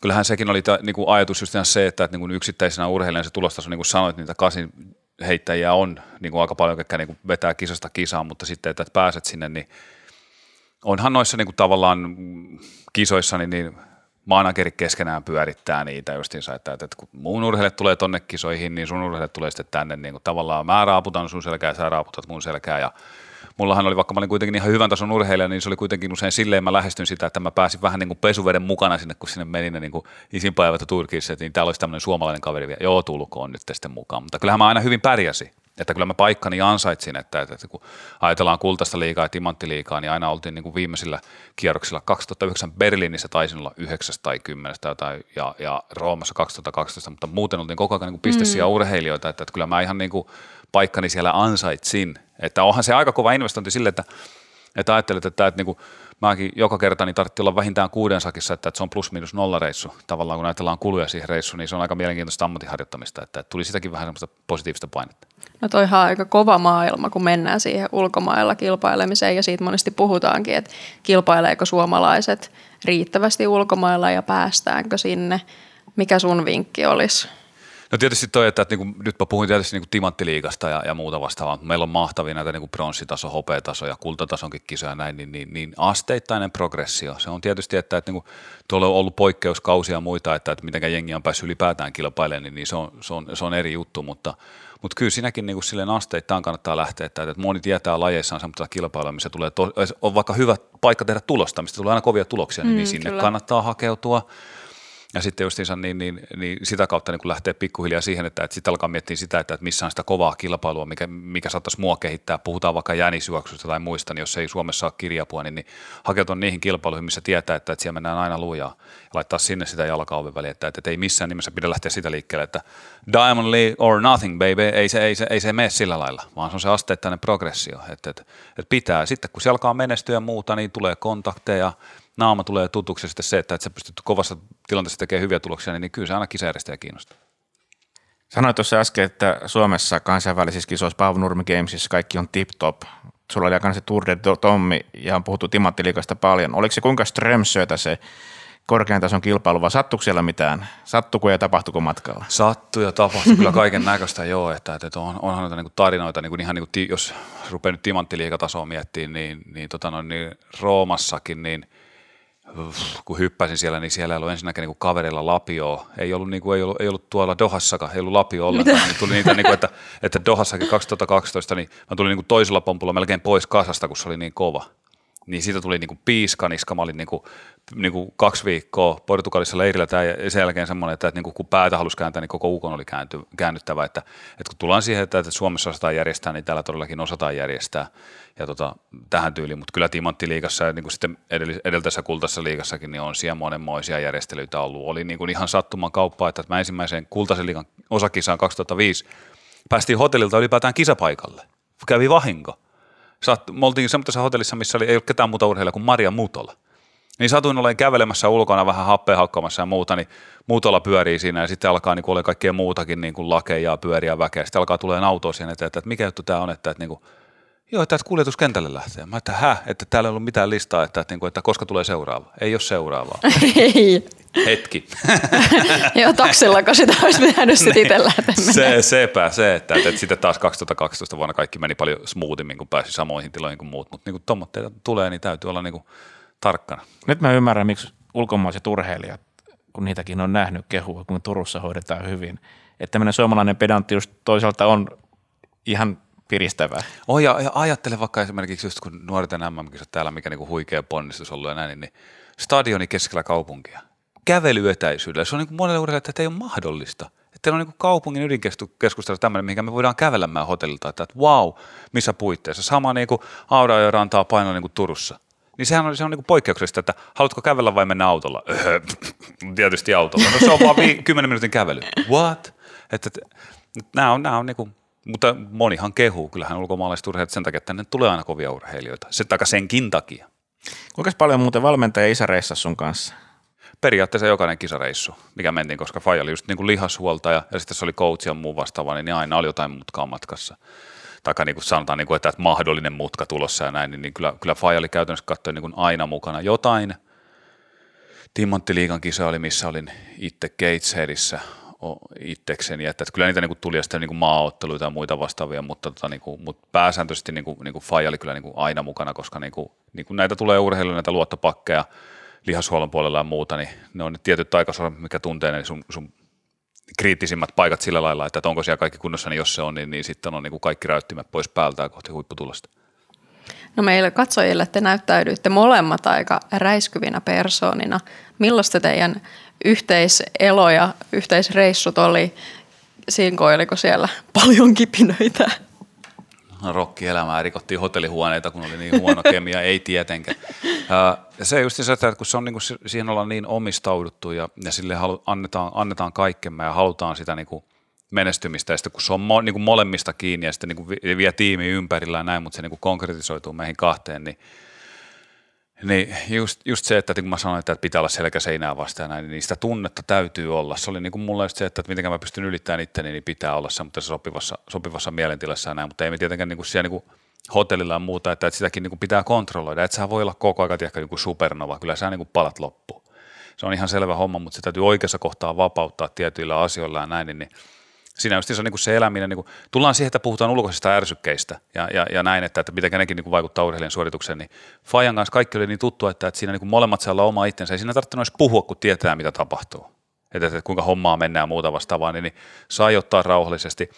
kyllähän sekin oli ta, niin kuin ajatus just se, että, että niin kuin yksittäisenä urheilijana se tulostaso, niin kuin sanoit, niitä kasin heittäjiä on niin kuin aika paljon, jotka niin kuin vetää kisasta kisaan, mutta sitten, että pääset sinne, niin onhan noissa niin kuin tavallaan kisoissa, niin, niin managerit keskenään pyörittää niitä justiinsa, että, että kun mun urheilijat tulee tonne kisoihin, niin sun urheilijat tulee sitten tänne, niin kuin tavallaan mä raaputan sun selkää ja sä raaputat mun selkää ja mullahan oli, vaikka mä olin kuitenkin ihan hyvän tason urheilija, niin se oli kuitenkin usein silleen, mä lähestyn sitä, että mä pääsin vähän niin kuin pesuveden mukana sinne, kun sinne meni ne niin kuin Isinpäivät ja Turkissa, niin täällä olisi tämmöinen suomalainen kaveri vielä, joo tulkoon nyt sitten mukaan, mutta kyllähän mä aina hyvin pärjäsin. Että kyllä mä paikkani ansaitsin, että, että kun ajatellaan kultaista liigaa ja timanttiliigaa, niin aina oltiin niin kuin viimeisillä kierroksilla. kaksituhattayhdeksän Berliinissä taisin olla yhdeksäs tai kymmenes tai, ja, ja Roomassa kaksituhattakaksitoista, mutta muuten oltiin koko ajan niin pistesiä mm. urheilijoita, että, että kyllä mä ihan niin kuin paikkani siellä ansaitsin. Että onhan se aika kova investointi sille, että, että ajattelet, että, että niin kuin mäkin joka kerta niin tarvittiin olla vähintään kuuden sakissa, että, että se on plus miinus nolla reissu. Tavallaan kun ajatellaan kuluja siihen reissuun, niin se on aika mielenkiintoista ammatinharjoittamista, että, että tuli sitäkin vähän semmoista positiivista painetta. No toihan on aika kova maailma, kun mennään siihen ulkomailla kilpailemiseen ja siitä monesti puhutaankin, että kilpaileeko suomalaiset riittävästi ulkomailla ja päästäänkö sinne. Mikä sun vinkki olisi? No tietysti toi, että, että niin kuin, nyt mä puhuin tietysti niin kuin timanttiliigasta ja, ja muuta vastaavaa, meillä on mahtavia näitä niin kuin bronssitaso, hopeataso ja kultatasonkin kisoja näin, niin, niin, niin asteittainen progressio. Se on tietysti, että, että niin kuin, tuolla on ollut poikkeuskausia ja muita, että, että miten jengi on päässyt ylipäätään kilpailemaan, niin, niin se, on, se, on, se on eri juttu, mutta, mutta kyllä siinäkin niin kuin silleen asteittain kannattaa lähteä, että, että moni tietää lajeissaan semmoista kilpailua, missä tulee to, on vaikka hyvä paikka tehdä tulosta, mistä tulee aina kovia tuloksia, niin, mm, niin sinne kyllä kannattaa hakeutua. Ja sitten justiinsa niin, niin, niin sitä kautta niin kun lähtee pikkuhiljaa siihen, että, että sitten alkaa miettiä sitä, että, että missä on sitä kovaa kilpailua, mikä, mikä saattaisi mua kehittää. Puhutaan vaikka jänisjuoksusta tai muista, niin jos ei Suomessa ole kirjapua, niin, niin hakeutua niihin kilpailuihin, missä tietää, että, että siellä mennään aina lujaa. Ja laittaa sinne sitä jalkaa oven väliin, että, että ei missään nimessä pidä lähteä sitä liikkeelle, että diamond league or nothing baby, ei se, ei se, ei se mene sillä lailla, vaan se on se asteittainen progressio. Että, että, että pitää sitten, kun se alkaa menestyä ja muuta, niin tulee kontakteja. Naama tulee tutuksi sitten se, että et sä pystyt kovassa tilanteessa tekemään hyviä tuloksia, niin kyllä se aina kisajärjestäjä kiinnostaa. Sanoit tuossa äsken, että Suomessa kansainvälisissä kisoissa Paavo Nurmi Gamesissa kaikki on tip-top. Sulla oli aika se Tour de Tommi ja on puhuttu Timanttiliigasta paljon. Oliko se kuinka strömsöitä se korkean tason kilpailu, vai sattuiko siellä mitään? Sattuko ja tapahtuko matkalla? Sattu ja tapahtui kyllä kaiken näköistä, joo. Että, että on, onhan noita niinku tarinoita, niinku, ihan niinku, jos rupeaa nyt Timanttiliigatasoa miettimään, niin, niin, tota noin, niin Roomassakin, niin kun hyppäsin siellä, niin siellä ei ollut ensinnäkin niin kuin kaverilla lapioa. Ei ollut, niin kuin, ei ollut, ei ollut tuolla Dohassakaan, ei ollut lapio ollenkaan. Niin tuli niitä, niin kuin, että, että Dohassakin kaksituhattakaksitoista, niin mä tulin niin kuin toisella pompulla melkein pois kasasta, kun se oli niin kova. Niin siitä tuli niin kuin piiskaniska. Mä olin niin kuin, niin kuin kaksi viikkoa Portugalissa leirillä tää, ja sen jälkeen semmoinen, että, että niin kuin, kun päätä halusi kääntää, niin koko ukon oli käänty, käännyttävä. Että, että kun tullaan siihen, että, että Suomessa osataan järjestää, niin täällä todellakin osataan järjestää. Ja tota, tähän tyyliin, mutta kyllä Timanttiliigassa ja niin kuin sitten edeltäisessä kultaisessa liigassakin niin on siellä monenmoisia järjestelyitä ollut. Oli niin kuin ihan sattuman kauppaa, että mä ensimmäiseen kultaisen liigan osakisaan kaksituhattaviisi päästiin hotellilta ylipäätään kisapaikalle. Kävi vahinko. Saat, me oltiin semmoisessa hotellissa, missä oli, ei ole ketään muuta urheilija kuin Maria Mutola. Niin satuin olemaan kävelemässä ulkona vähän happea hakkaamassa ja muuta, niin Mutola pyörii siinä ja sitten alkaa niin olla kaikkea muutakin niin kuin lakeja, pyöriä, väkeä. Sitten alkaa tulemaan autoa siihen eteen, että, että mikä juttu tämä on, että, että niin kuin, joo, että kuljetuskentälle lähtee. Mä että hä, että täällä ei ollut mitään listaa, että, että, että, että koska tulee seuraava. Ei ole seuraavaa. Ei. Hetki. Joo, taksillako sitä olisi pitänyt sitten itse lähteä mennä. Sepä se, että, että, että sitten taas kaksituhattakaksitoista vuonna kaikki meni paljon smoothimmin, kun pääsi samoihin tiloihin kuin muut. Mutta niin kun tommotteita tulee, niin täytyy olla niin kuin tarkkana. Nyt mä ymmärrän, miksi ulkomaiset urheilijat, kun niitäkin on nähnyt kehua, kun Turussa hoidetaan hyvin, että tämmöinen suomalainen pedanttius toisaalta on ihan piristävää. Oh, ja, ja ajattele vaikka esimerkiksi just kun nuorten M M-kisat täällä, mikä niinku huikea ponnistus ollut ja näin, niin stadioni keskellä kaupunkia. Kävelyetäisyydellä. Se on niinku monelle urheilijalle, että ei ole mahdollista. Että on niinku kaupungin ydinkeskustelu tämmöinen, mihinkä me voidaan kävelemään hotellilta, että vau, wow, missä puitteissa. Sama niinku Aura ja rantaa painoa niinku Turussa. Niin sehän on, se on niinku poikkeuksellista, että haluatko kävellä vai mennä autolla? Öö, tietysti autolla. No se on vaan vi- kymmenen minuutin kävely. What? Että nämä on, nää on niinku... Mutta monihan kehuu, kyllähän ulkomaalaiset urheilijat sen takia, että tänne tulee aina kovia urheilijoita, sen takia senkin takia. Kuinka paljon muuten valmentaja isä reissasi sun kanssa? Periaatteessa jokainen kisareissu, mikä mentiin, koska faija oli just niin kuin lihashuoltaja ja sitten se oli coach ja muu vastaava, niin aina oli jotain mutkaa matkassa. Taikka niin kuin sanotaan, niin kuin, että mahdollinen mutka tulossa ja näin, niin kyllä, kyllä faija oli käytännössä katsoen niin kuin aina mukana jotain. Timanttiliigan kisa oli, missä olin itse Gatesheadissä itsekseni, että kyllä niitä niinku tuli ja sitten niinku maaotteluita ja muita vastaavia, mutta tota niinku, mut pääsääntöisesti niinku, niinku faija oli kyllä niinku aina mukana, koska niinku, niinku näitä tulee urheiluja, näitä luottopakkeja lihashuollon puolella ja muuta, niin ne on ne tietyt taikasormet, mikä tuntee ne sun, sun kriittisimmät paikat sillä lailla, että, että onko siellä kaikki kunnossa, niin jos se on, niin, niin sitten on niinku kaikki räyttimet pois päältä ja kohti huipputulosta. No meille katsojille te näyttäydyitte molemmat aika räiskyvinä persoonina. Millaista teidän yhteiselo ja yhteisreissut oli? Sinkoiliko siellä paljon kipinöitä? No, rokkielämää, rikottiin hotellihuoneita, kun oli niin huono kemia, ei tietenkään. Se just se, että kun se on niin kuin, siihen ollaan niin omistauduttu ja, ja sille halu, annetaan, annetaan kaikkemme ja halutaan sitä niin kuin menestymistä ja sitten kun se on mo, niin kuin molemmista kiinni ja sitten niin kuin vie tiimi ympärillä ja näin, mutta se niin kuin konkretisoituu meihin kahteen, niin, niin just, just se, että kun mä sanoin, että pitää olla selkä seinää vastaan ja näin, niin sitä tunnetta täytyy olla. Se oli niin kuin mulla just se, että miten mä pystyn ylittämään itteni, niin pitää olla semmoisessa sopivassa, sopivassa mielentilassa ja näin, mutta ei me tietenkään niin kuin siellä niin kuin hotellilla ja muuta, että, että sitäkin niin kuin pitää kontrolloida. Et sä voi olla koko ajan ehkä niin kuin supernova, kyllä sä niin kuin palat loppuun. Se on ihan selvä homma, mutta se täytyy oikeassa kohtaa vapauttaa tietyillä asioilla ja näin, niin siinä just se, niin kuin se eläminen, niin kuin, tullaan siihen, että puhutaan ulkoisista ärsykkeistä ja, ja, ja näin, että, että miten nekin niin kuin vaikuttaa urheilijan suoritukseen, niin faijan kanssa kaikki oli niin tuttua, että, että siinä niin kuin molemmat saa olla oma itsensä, ei siinä tarvitse puhua, kun tietää, mitä tapahtuu, että, että kuinka hommaa mennään ja muuta vastaavaa, niin, niin sai ottaa rauhallisesti.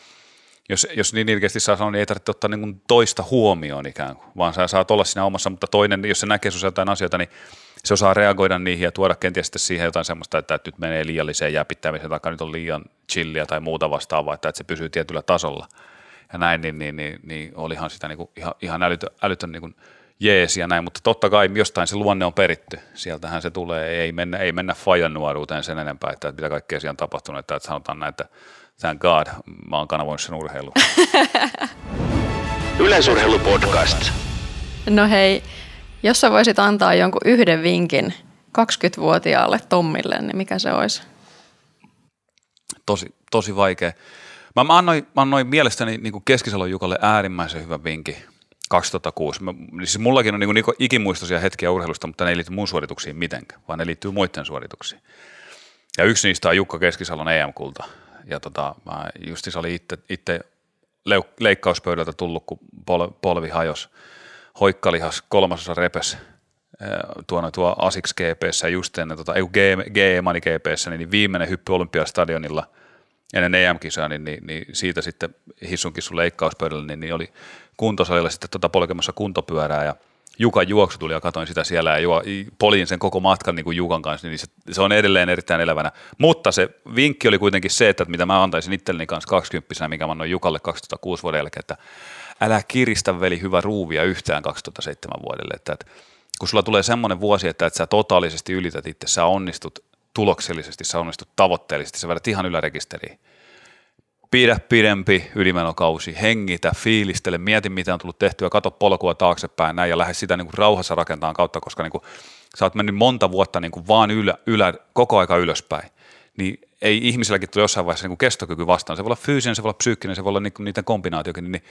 jos, jos niin ilkeästi saa sanoa, niin ei tarvitse ottaa niin kuin toista huomioon ikään kuin, vaan sä saat olla siinä omassa, mutta toinen, jos se näkee sinussa jotain asioita, niin se osaa reagoida niihin ja tuoda kenties siihen jotain semmoista, että nyt menee liialliseen jäpittämiseen, tai nyt on liian chillia tai muuta vastaavaa, että se pysyy tietyllä tasolla. Ja näin, niin, niin, niin, niin olihan sitä niin kuin ihan, ihan älytön, älytön niin kuin jees ja näin, mutta totta kai jostain se luonne on peritty. Sieltähän se tulee, ei mennä, ei mennä faijan nuoruuteen sen enempää, että mitä kaikkea siellä on tapahtunut, että sanotaan näin, että thank God, mä oon kanavoinut sen urheiluun. Yleisurheilupodcast. No hei, jos sä voisit antaa jonkun yhden vinkin kaksikymmentävuotiaalle Tommille, niin mikä se olisi? Tosi, tosi vaikea. Mä, mä, annoin, mä annoin mielestäni niin kuin Keskisalon Jukalle äärimmäisen hyvän vinkin kaksituhattakuusi. Mä, siis mullakin on niin kuin ikimuistoisia hetkiä urheilusta, mutta ne ei liitty mun suorituksiin mitenkään, vaan ne liittyy muiden suorituksiin. Ja yksi niistä on Jukka Keskisalon E M-kulta. Ja tota, mä justi se oli itse, itse leikkauspöydältä tullut, kun pol, polvi hajos, hoikkalihas kolmasosa repes tuona tuo Asics G P:ssä just ennen tota, ei kun G M-ani G P:ssä, niin viimeinen hyppy olympiastadionilla ennen E M-kisaa, niin, niin, niin siitä sitten hissunkissun leikkauspöydällä, niin, niin oli kuntosalilla sitten tota polkemassa kuntopyörää ja Jukan juoksu tuli ja katsoin sitä siellä ja juo, poljin sen koko matkan niin kuin Jukan kanssa, niin se, se on edelleen erittäin elävänä. Mutta se vinkki oli kuitenkin se, että mitä mä antaisin itselleni kanssa kaksikymppisenä, minkä mä annoin Jukalle kaksituhattakuusi vuoden jälkeen, että älä kiristä veli hyvä ruuvia yhtään kaksituhattaseitsemän vuodelle. Että, että kun sulla tulee semmoinen vuosi, että, että sä totaalisesti ylität itse, sä onnistut tuloksellisesti, sä onnistut tavoitteellisesti, sä vedät ihan ylärekisteriin. Pidä pidempi ylimenokausi, hengitä, fiilistele, mieti mitä on tullut tehtyä, kato polkua taaksepäin näin ja lähde sitä niin kuin rauhassa rakentamaan kautta, koska niin kuin, sä oot mennyt monta vuotta niin kuin vaan ylä, ylä, koko aika ylöspäin, niin ei ihmiselläkin tule jossain vaiheessa niin kuin kestokyky vastaan, se voi olla fyysinen, se voi olla psyykkinen, se voi olla niin kuin niiden kombinaatiokin, niin, niin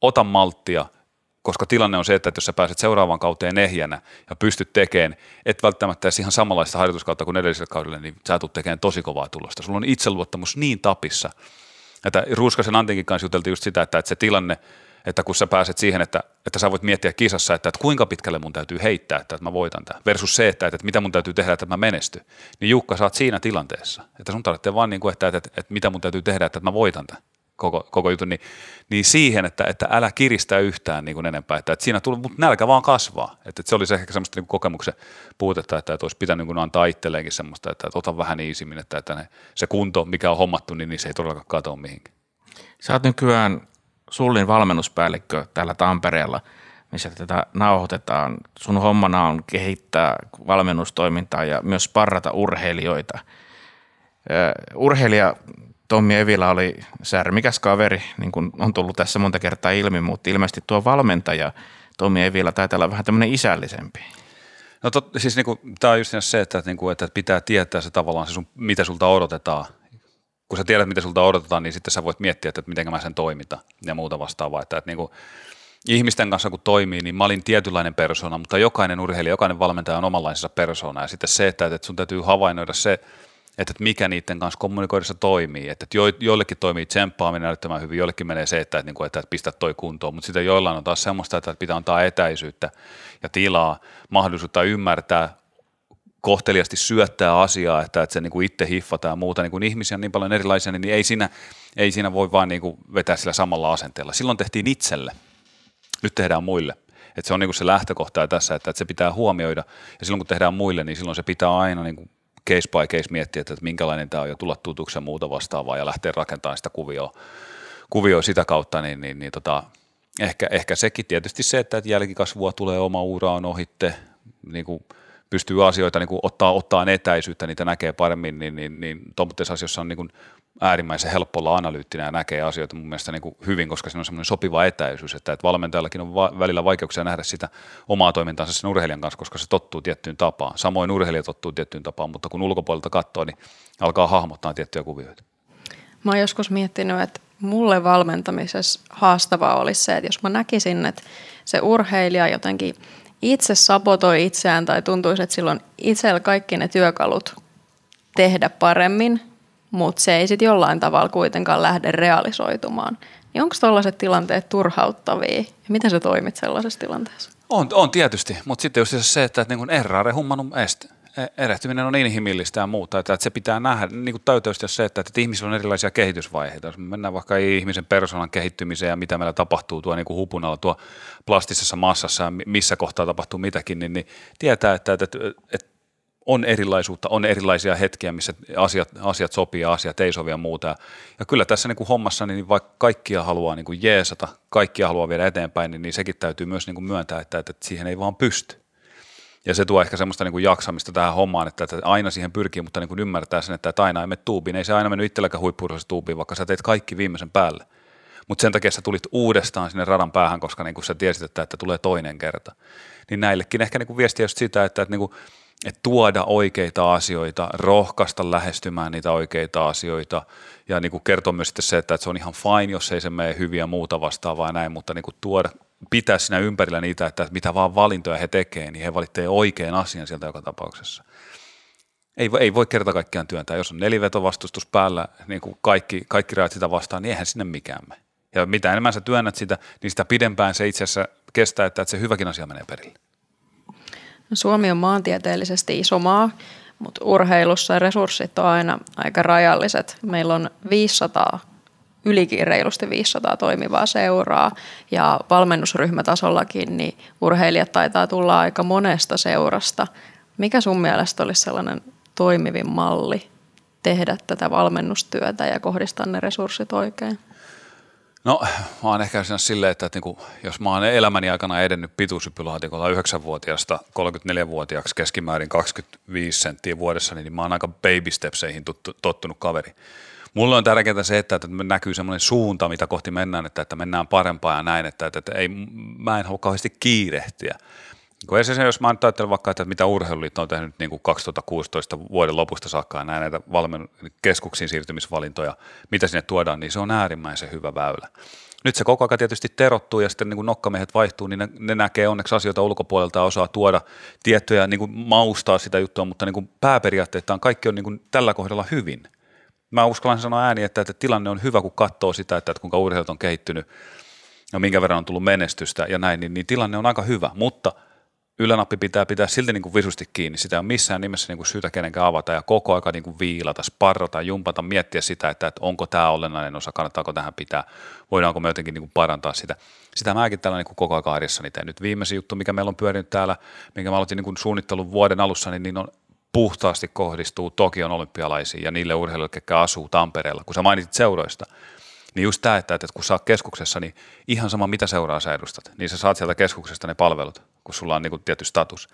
ota malttia, koska tilanne on se, että jos sä pääset seuraavaan kauteen ehjänä ja pystyt tekemään, et välttämättä ihan samanlaista harjoituskautta kuin edellisellä kaudella, niin sä tulet tekemään tosi kovaa tulosta, sulla on itseluottamus niin tapissa. Että Ruuskasen Antinkin kanssa juteltiin just sitä, että, että se tilanne, että kun sä pääset siihen, että, että sä voit miettiä kisassa, että, että kuinka pitkälle mun täytyy heittää, että, että mä voitan tämän, versus se, että, että mitä mun täytyy tehdä, että mä menestyn, niin Jukka, sä oot siinä tilanteessa, että sun tarvitsee vaan niin kuin, että, että, että, että mitä mun täytyy tehdä, että, että mä voitan tämän koko, koko jutun, niin, niin siihen, että, että älä kiristä yhtään niin kuin enempää, että, että siinä tulee, mutta nälkä vaan kasvaa, että, että se olisi ehkä semmoista niin kuin kokemuksen puutetta, että, että olisi pitänyt niin kuin antaa itselleenkin semmoista, että, että ota vähän iisimmin, että, että ne, se kunto, mikä on hommattu, niin, niin se ei todellakaan katoa mihinkään. Sä oot nykyään Sullin valmennuspäällikkö täällä Tampereella, missä tätä nauhoitetaan. Sun hommana on kehittää valmennustoimintaa ja myös sparrata urheilijoita. Urheilija Tommi Evilä oli särmikäs kaveri, niin kuin on tullut tässä monta kertaa ilmi, mutta ilmeisesti tuo valmentaja Tommi Evilä taitaa olla vähän tämmöinen isällisempi. No tot, siis niin kuin, tämä on just se, että, että, että pitää tietää se tavallaan se, sun, mitä sulta odotetaan. Kun sä tiedät, mitä sulta odotetaan, niin sitten sä voit miettiä, että, että miten mä sen toimitan ja muuta vastaavaa. Että, että niin kuin, ihmisten kanssa kun toimii, niin mä olin tietynlainen persoona, mutta jokainen urheilija, jokainen valmentaja on omanlaisensa persoona. Ja sitten se, että, että sun täytyy havainnoida se, että mikä niiden kanssa kommunikoidessa toimii, että joillekin toimii tsemppaaminen näyttämään hyvin, joillekin menee se, että, että, että pistä toi kuntoon, mutta sitten joillain on taas semmoista, että pitää antaa etäisyyttä ja tilaa, mahdollisuutta ymmärtää, kohteliasti syöttää asiaa, että, että se niin kuin itse hiffataan ja muuta, niin kun ihmisiä on niin paljon erilaisia, niin ei siinä, ei siinä voi vaan niin kuin vetää sillä samalla asenteella. Silloin tehtiin itselle, nyt tehdään muille. Että se on niin kuin se lähtökohta tässä, että, että se pitää huomioida ja silloin kun tehdään muille, niin silloin se pitää aina niin kuin case by case miettiä, että minkälainen tämä on ja tulla tutuksi muuta vastaavaa ja lähteä rakentamaan sitä kuvioa, kuvioa sitä kautta, niin, niin, niin tota, ehkä, ehkä sekin tietysti se, että jälkikasvua tulee, oma ura on ohitte, niin kuin pystyy asioita niin kuin ottaa, ottaa etäisyyttä, niitä näkee paremmin, niin, niin, niin tuommoitteessa asioissa on niin kuin äärimmäisen helppolla analyyttinä ja näkee asioita mun mielestä niin kuin hyvin, koska siinä on semmoinen sopiva etäisyys, että, että valmentajallakin on va- välillä vaikeuksia nähdä sitä omaa toimintaansa sen urheilijan kanssa, koska se tottuu tiettyyn tapaan. Samoin urheilija tottuu tiettyyn tapaan, mutta kun ulkopuolelta katsoo, niin alkaa hahmottaa tiettyjä kuvioita. Mä oon joskus miettinyt, että mulle valmentamisessa haastavaa olisi se, että jos mä näkisin, että se urheilija jotenkin itse sabotoi itseään tai tuntuisi, että silloin itsellä kaikki ne työkalut tehdä paremmin, mutta se ei sitten jollain tavalla kuitenkaan lähde realisoitumaan. Niin onko tuollaiset tilanteet turhauttavia? Miten sä toimit sellaisessa tilanteessa? On, on tietysti, mutta sitten just se, että, että niin kuin errare hummanum est. erehtyminen on inhimillistä ja muuta, että se pitää nähdä niin kuin täytöistä se, että, että ihmisillä on erilaisia kehitysvaiheita. Jos me mennään vaikka ihmisen persoonan kehittymiseen ja mitä meillä tapahtuu tuo niin kuin hupun alla tuo plastisessa massassa ja missä kohtaa tapahtuu mitäkin, niin, niin tietää, että, että, että, että on erilaisuutta, on erilaisia hetkiä, missä asiat, asiat sopii ja asiat ei sovi ja muuta. Ja kyllä tässä niin kuin hommassa, niin vaikka kaikkia haluaa niin kuin jeesata, kaikkia haluaa viedä eteenpäin, niin, niin sekin täytyy myös niin kuin myöntää, että, että siihen ei vaan pysty. Ja se tuo ehkä semmoista niin kuin jaksamista tähän hommaan, että, että aina siihen pyrkii, mutta niin kuin ymmärtää sen, että, että aina ei mene tuubiin. Ei se aina mennyt itselläkään huippu-urheilussa tuubiin, vaikka sä teit kaikki viimeisen päälle. Mutta sen takia sä tulit uudestaan sinne radan päähän, koska niin kuin sä tiesit, että, että tulee toinen kerta. Niin näillekin ehkä niin kuin viestiä just sitä, että, että, niin kuin, että tuoda oikeita asioita, rohkaista lähestymään niitä oikeita asioita. Ja niin kuin kertoo myös sitten se, että, että se on ihan fine, jos ei se mene hyviä muuta vastaavaa näin, mutta niin kuin tuoda. Pitää siinä ympärillä niitä, että mitä vaan valintoja he tekevät, niin he valitsevat oikean asian sieltä joka tapauksessa. Ei, ei voi kerta kaikkiaan työntää. Jos on nelivetovastustus päällä, niin kuin kaikki, kaikki rajat sitä vastaan, niin eihän sinne mikään mene. Ja mitä enemmän sä työnnät sitä, niin sitä pidempään se itse asiassa kestää, että se hyväkin asia menee perille. No, Suomi on maantieteellisesti iso maa, mutta urheilussa resurssit on aina aika rajalliset. Meillä on viisisataa ylikin reilusti viisisataa toimivaa seuraa ja valmennusryhmätasollakin niin urheilijat taitaa tulla aika monesta seurasta. Mikä sun mielestä olisi sellainen toimivin malli tehdä tätä valmennustyötä ja kohdistaa ne resurssit oikein? No mä oon ehkä siinä silleen, että, että niinku, jos mä oon elämäni aikana edennyt pituushyppylaatikolla yhdeksänvuotiaasta kolmekymmentäneljävuotiaaksi keskimäärin kaksikymmentäviisi senttiä vuodessa, niin mä oon aika baby stepseihin tottunut kaveri. Mulle on tärkeää se, että, että näkyy semmoinen suunta, mitä kohti mennään, että, että mennään parempaan ja näin, että, että, että ei, mä en halua kauheasti kiirehtiä. Kun esimerkiksi jos mä nyt ajattelen vaikka, että mitä urheiluliitto on tehnyt niin kuin kaksituhattakuusitoista vuoden lopusta saakka ja näitä valmennuskeskuksiin siirtymisvalintoja, mitä sinne tuodaan, niin se on äärimmäisen hyvä väylä. Nyt se koko ajan tietysti terottuu ja sitten niin kuin nokkamiehet vaihtuu, niin ne, ne näkee onneksi asioita ulkopuolelta ja osaa tuoda tiettyjä, niin kuin maustaa sitä juttua, mutta niin kuin pääperiaatteettaan kaikki on niin kuin tällä kohdalla hyvin. Mä uskallan sanoa ääni, että, että tilanne on hyvä, kun katsoo sitä, että, että kuinka urheilut on kehittynyt ja minkä verran on tullut menestystä ja näin, niin, niin tilanne on aika hyvä, mutta ylänappi pitää pitää silti niin kuin visusti kiinni. Sitä ei ole missään nimessä niin kuin syytä kenenkään avata ja koko aika niin kuin viilata, sparrata, jumpata, miettiä sitä, että, että onko tämä olennainen osa, kannattaako tähän pitää, voidaanko me jotenkin niin kuin parantaa sitä. Sitä mäkin täällä niin kuin koko ajan arjessani teen. Nyt viimeisin juttu, mikä meillä on pyörinyt täällä, minkä mä aloitin niin kuin suunnittelun vuoden alussa, niin, niin on puhtaasti kohdistuu Tokion olympialaisiin ja niille urheilijoille, jotka asuu Tampereella. Kun sä mainitsit seuroista, niin just tämä, että, että kun sä oot keskuksessa, niin ihan sama mitä seuraa sä edustat, niin sä saat sieltä keskuksesta ne palvelut, kun sulla on niin kuin tietty status.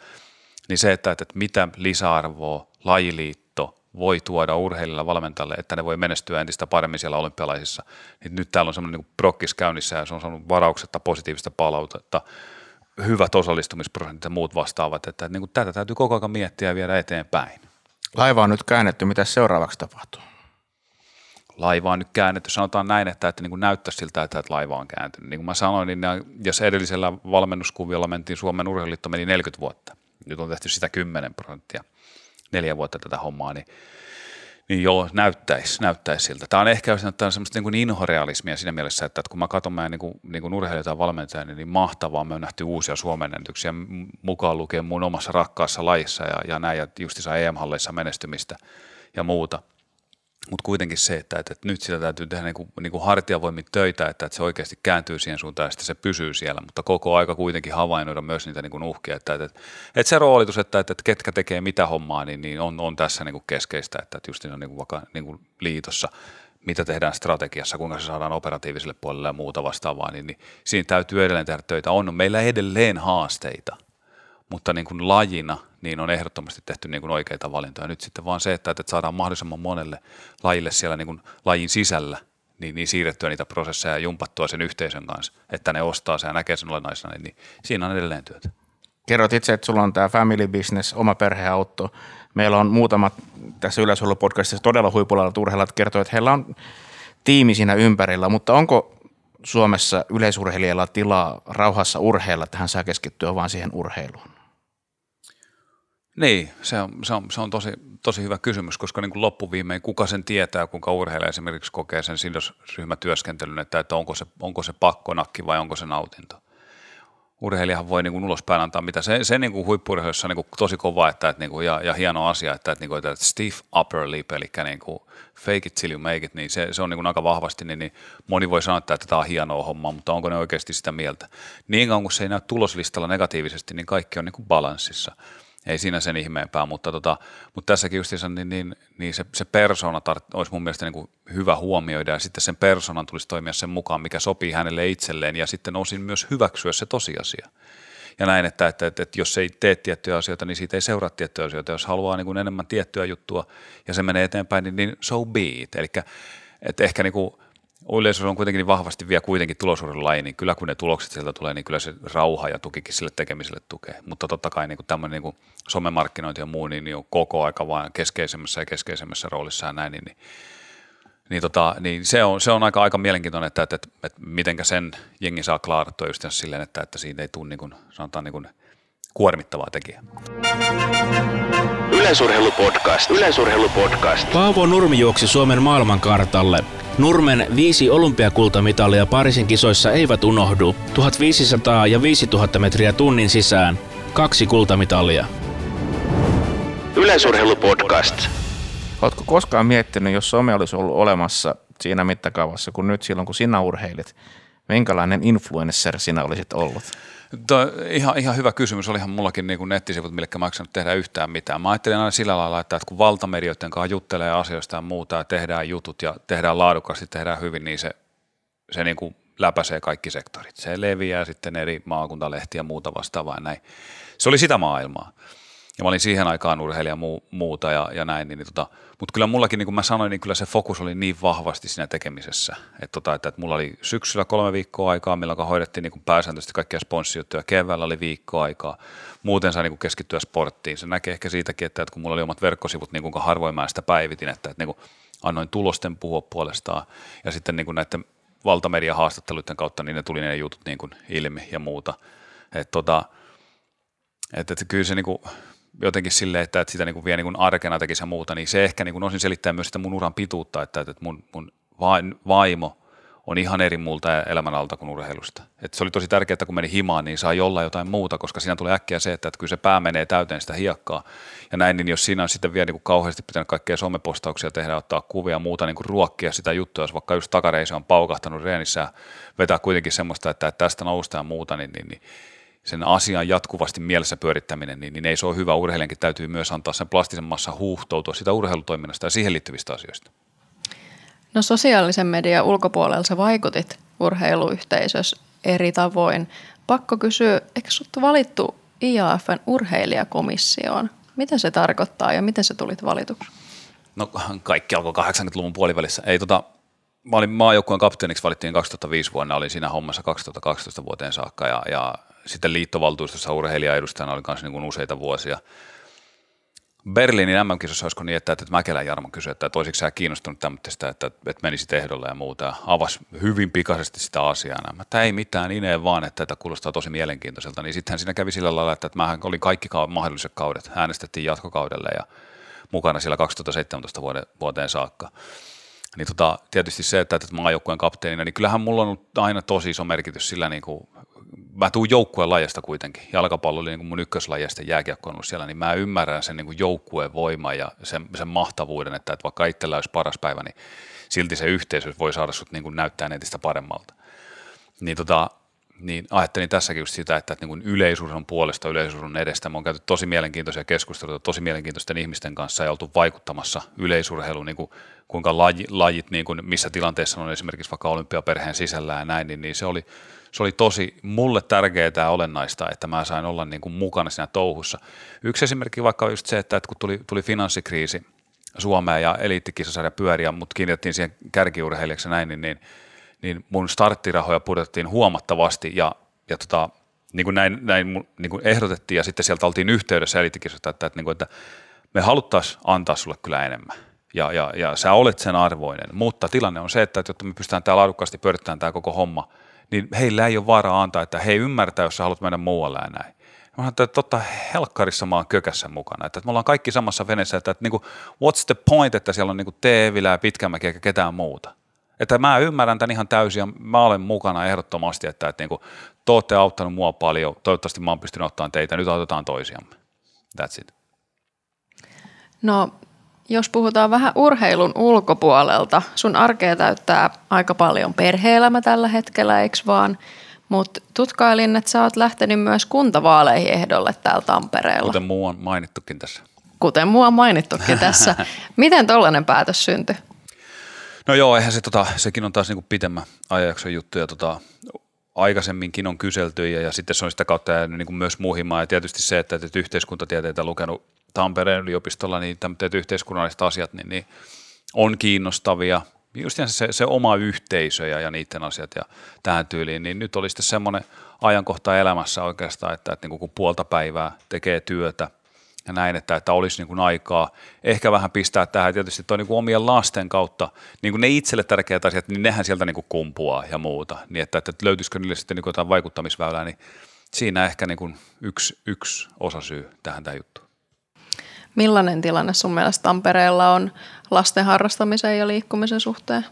Niin se, että, että mitä lisäarvoa lajiliitto voi tuoda urheilijalle valmentajalle, että ne voi menestyä entistä paremmin siellä olympialaisissa. Niin nyt täällä on semmoinen niin kuin brokkis käynnissä ja se on saanut varauksetta positiivista palautetta. Hyvät osallistumisprosentit ja muut vastaavat, että niin kuin tätä täytyy koko ajan miettiä ja viedä eteenpäin. Laiva on nyt käännetty, mitä seuraavaksi tapahtuu? Laiva on nyt käännetty, sanotaan näin, että, että niin kuin näyttäisi siltä, että, että laiva on kääntynyt. Niin kuin mä sanoin, niin jos edellisellä valmennuskuviolla mentiin, Suomen Urheiluliitto meni neljäkymmentä vuotta, nyt on tehty sitä kymmenen prosenttia, neljä vuotta tätä hommaa, niin Niin joo, näyttäisi, näyttäisi siltä. Tämä on ehkä jos näyttää semmoista niin kuin inhorealismia siinä mielessä, että kun mä katson meidän niin kuin, niin kuin urheilijoita ja valmentajia, niin, niin mahtavaa, me on nähty uusia suomenennätyksiä mukaan lukien mun omassa rakkaassa lajissa ja, ja näin, ja justissa E M-halleissa menestymistä ja muuta. Mutta kuitenkin se, että, että, että nyt sitä täytyy tehdä niin kuin, niin kuin hartiavoimin töitä, että, että se oikeasti kääntyy siihen suuntaan ja sitten se pysyy siellä, mutta koko aika kuitenkin havainnoida myös niitä niin kuin uhkia. Että, että, että, että se roolitus, että, että, että ketkä tekee mitä hommaa, niin, niin on, on tässä niin kuin keskeistä, että, että just niin on niin kuin vaikka niin kuin liitossa, mitä tehdään strategiassa, kuinka se saadaan operatiiviselle puolelle ja muuta vastaavaa, niin, niin siinä täytyy edelleen tehdä töitä. On meillä edelleen haasteita, mutta niin kuin lajina, niin on ehdottomasti tehty niin kuin oikeita valintoja. Nyt sitten vaan se, että, että saadaan mahdollisimman monelle lajille siellä niin kuin lajin sisällä niin, niin siirrettyä niitä prosesseja ja jumpattua sen yhteisön kanssa, että ne ostaa sen ja näkee sen olennaisena, niin, niin siinä on edelleen työtä. Kerrot itse, että sulla on tämä family business, oma perheauto. Meillä on muutamat tässä Yläsuojelupodcastissa todella huipulla urheilijat kertoo, että heillä on tiimi siinä ympärillä, mutta onko Suomessa yleisurheilijalla tilaa rauhassa urheilla, että hän saa keskittyä vaan siihen urheiluun? Niin, se on, se on, se on tosi, tosi hyvä kysymys, koska niin kuin loppuviimein kuka sen tietää, kuinka urheilija esimerkiksi kokee sen sidosryhmätyöskentelyn, että, että onko, se, onko se pakkonakki vai onko se nautinto. urheilijahan voi niin kuin ulospäin antaa mitä. Se, se niin kuin huippu-urheilussa on niin kuin tosi kova että, että niin kuin, ja, ja hieno asia, että, että, niin kuin, että stiff upper lip, eli niin kuin fake it till you make it, niin se, se on niin kuin aika vahvasti, niin, niin moni voi sanoa, että tämä on hienoa hommaa, mutta onko ne oikeasti sitä mieltä? Niin kauan kun se ei näy tuloslistalla negatiivisesti, niin kaikki on niin kuin balanssissa. Ei siinä sen ihmeempää, mutta, tota, mutta tässäkin justiinsa niin, niin, niin se, se persona tart, olisi mun mielestä niin kuin hyvä huomioida ja sitten sen persoonan tulisi toimia sen mukaan, mikä sopii hänelle itselleen ja sitten osin myös hyväksyä se tosiasia. Ja näin, että, että, että, että jos ei tee tiettyjä asioita, niin siitä ei seuraa tiettyjä asioita. Jos haluaa niin kuin enemmän tiettyä juttua ja se menee eteenpäin, niin, niin so be it. Eli ehkä niin kuin yleisössä on kuitenkin niin vahvasti vielä kuitenkin tulosurheilulaji, niin kyllä kun ne tulokset sieltä tulee, niin kyllä se rauha ja tukikin sille tekemiselle tukee. Mutta totta kai niin tämmöinen niin somemarkkinointi ja muu, niin on koko aika vaan keskeisemmässä ja keskeisemmässä roolissa ja näin, niin, niin, niin, tota, niin se, on, se on aika aika mielenkiintoinen, että, että, että, että mitenkä sen jengi saa klaarattua just silleen, että, että siitä ei tule niin kuin, sanotaan niin kuin kuormittavaa tekijää. Yleisurheilupodcast. Yleisurheilupodcast. Paavo Nurmi juoksi Suomen maailmankartalle. Nurmen viisi olympiakultamitalia Pariisin kisoissa eivät unohdu. tuhatviisisataa ja viisituhatta metriä tunnin sisään. Kaksi kultamitalia. Yleisurheilupodcast. Oletko koskaan miettinyt, jos some olisi ollut olemassa siinä mittakaavassa, kun nyt silloin kun sinä urheilit, minkälainen influencer sinä olisit ollut? Toi, ihan, ihan hyvä kysymys. Olihan mullakin niin kuin nettisivut, millekä mä en saanut tehdä yhtään mitään. Mä ajattelin aina sillä lailla, että kun valtamedioiden kanssa juttelee asioista ja muuta ja tehdään jutut ja tehdään laadukkaasti, tehdään hyvin, niin se, se niin kuin läpäisee kaikki sektorit. Se leviää sitten eri maakuntalehtiä ja muuta vastaavaa ja näin. Se oli sitä maailmaa. Ja mä olin siihen aikaan urheilija muuta ja, ja näin. Niin, niin, tota, mutta kyllä mullakin, niin kuin mä sanoin, niin kyllä se fokus oli niin vahvasti siinä tekemisessä. Että, tota, että, että mulla oli syksyllä kolme viikkoa aikaa, milloin hoidettiin niin kuin pääsääntöisesti kaikkia sponssijuttuja. Keväällä oli viikko aikaa. Muuten sai niin kuin keskittyä sporttiin. Se näkee ehkä siitäkin, että, että kun mulla oli omat verkkosivut, niin kuinka harvoin mä sitä päivitin. Että, että niin kuin annoin tulosten puhua puolestaan ja sitten niin kuin näiden valtamedian haastatteluiden kautta niin ne tuli ne jutut niin kuin ilmi ja muuta. Että, tota, että, että kyllä se niin kuin jotenkin silleen, että sitä niin kuin vielä niin kuin arkena tekisi ja muuta, niin se ehkä niin kuin osin selittää myös sitä mun uran pituutta, että, että mun, mun vaimo on ihan eri multa elämän alta kuin urheilusta. Että se oli tosi tärkeää, että kun meni himaan, niin saa jollain jotain muuta, koska siinä tulee äkkiä se, että, että kyllä se pää menee täyteen sitä hiekkaa ja näin, niin jos siinä on sitten vielä niin kuin kauheasti pitänyt kaikkia somepostauksia tehdä, ottaa kuvia ja muuta, niin kuin ruokkia sitä juttua, jos vaikka just takareisi on paukahtanut reenissä ja vetää kuitenkin semmoista, että, että tästä noustaan ja muuta, niin, niin, niin sen asian jatkuvasti mielessä pyörittäminen, niin, niin ei se ole hyvä. Urheilijankin täytyy myös antaa sen plastisen massan huuhtoutua sitä urheilutoiminnasta ja siihen liittyvistä asioista. No sosiaalisen median ulkopuolella sä vaikutit urheiluyhteisössä eri tavoin. Pakko kysyä, eikö sut valittu I A F:n urheilijakomissioon? Mitä se tarkoittaa ja miten sä tulit valituksi? No kaikki alkoi kahdeksankymmentäluvun puolivälissä. Ei tota... Mä olin maajoukkueen kapteeniksi, valittiin kaksituhattaviisi vuonna, olin siinä hommassa kaksituhattakaksitoista vuoteen saakka ja, ja sitten liittovaltuustossa urheilijaedustajana oli kanssa niin useita vuosia. Berliinin M M-kisossa olisiko niin, että, että Mäkelän Jarmo kysyi, että olisiko sä kiinnostunut tämmöistä, että, että menisit ehdolla ja muuta. Ja avasi hyvin pikaisesti sitä asiaa. Mä, että ei mitään, ineen vaan, että tätä kuulostaa tosi mielenkiintoiselta. Niin sittenhän siinä kävi sillä lailla, että, että mähän olin kaikki mahdolliset kaudet. Äänestettiin jatkokaudelle ja mukana siellä kaksituhattaseitsemäntoista vuoteen saakka. Niin tota, tietysti se, että, että maajoukkueen kapteenina, niin kyllähän mulla on ollut aina tosi iso merkitys sillä, niin kuin, mä tuun joukkueen lajasta kuitenkin, jalkapallo oli niin kuin mun ykköslajista, jääkiekko on ollut siellä, niin mä ymmärrän sen niin kuin joukkueen voiman ja sen, sen mahtavuuden, että, että vaikka itsellä olisi paras päivä, niin silti se yhteisö voi saada sut niin kuin näyttää entistä paremmalta. Niin tota, niin ajattelin tässäkin just sitä, että, että niin yleisurheilun puolesta, yleisurheilun edestä. Me on käyty tosi mielenkiintoisia keskusteluja tosi mielenkiintoisten ihmisten kanssa ja oltu vaikuttamassa yleisurheiluun, niin kuin, kuinka laji, lajit, niin kuin, missä tilanteessa on esimerkiksi vaikka olympiaperheen sisällä ja näin, niin, niin se, oli, se oli tosi mulle tärkeää ja olennaista, että mä sain olla niin kuin mukana siinä touhussa. Yksi esimerkki vaikka just se, että, että kun tuli, tuli finanssikriisi Suomeen ja eliittikisasarja pyöriä, mutta kiinnitettiin siihen kärkiurheilijaksi ja näin, niin, niin niin mun starttirahoja pudotettiin huomattavasti ja, ja tota, niin kuin näin, näin niin kuin ehdotettiin ja sitten sieltä oltiin yhteydessä eliittikisasta, että, että, että me haluttaisiin antaa sulle kyllä enemmän ja, ja, ja sä olet sen arvoinen, mutta tilanne on se, että, että jotta me pystytään täällä laadukkaasti pyörittämään tämä koko homma, niin heillä ei ole varaa antaa, että hei ymmärtää, jos sä haluat mennä muualle ja näin. Mä sanoin, että totta helkkarissa mä oon kökässä mukana, että, että me ollaan kaikki samassa veneessä, että, että, että what's the point, että siellä on niin kuin T-Evilä ja Pitkämäki eikä ketään muuta. Että mä ymmärrän tämän ihan täysin ja mä olen mukana ehdottomasti, että, että niin kuin, te olette auttanut mua paljon, toivottavasti mä oon pystynyt ottamaan teitä, nyt autetaan toisiamme. That's it. No, jos puhutaan vähän urheilun ulkopuolelta, sun arkea täyttää aika paljon perhe-elämä tällä hetkellä, eikö vaan? Mutta tutkailin, että sä oot lähtenyt myös kuntavaaleihin ehdolle täällä Tampereella. Kuten muu on mainittukin tässä. Kuten muu on mainittukin tässä. Miten tollainen päätös syntyi? No joo, eihän se, tota, sekin on taas niinku pitemmän ajanjakson juttu ja tota, aikaisemminkin on kyselty ja, ja sitten se on sitä kautta jäänyt niinku myös muhimaan. Ja tietysti se, että et yhteiskuntatieteitä lukenut Tampereen yliopistolla, niin tämmöiset yhteiskunnalliset asiat niin, niin on kiinnostavia. Just se, se oma yhteisö ja, ja niiden asiat ja tähän tyyliin, niin nyt oli sitten semmoinen ajankohta elämässä oikeastaan, että, että niin kun puolta päivää tekee työtä ja näin, että, että olisi niin kun aikaa ehkä vähän pistää tähän. Tietysti tuo niin kun omien lasten kautta, niin kun ne itselle tärkeät asiat, niin nehän sieltä niin kun kumpuaa ja muuta, niin että, että löytyisikö niille sitten niin kun jotain vaikuttamisväylää, niin siinä ehkä niin kun yksi, yksi osasyy tähän tämä juttu. Millainen tilanne sun mielestä Tampereella on lasten harrastamisen ja liikkumisen suhteen?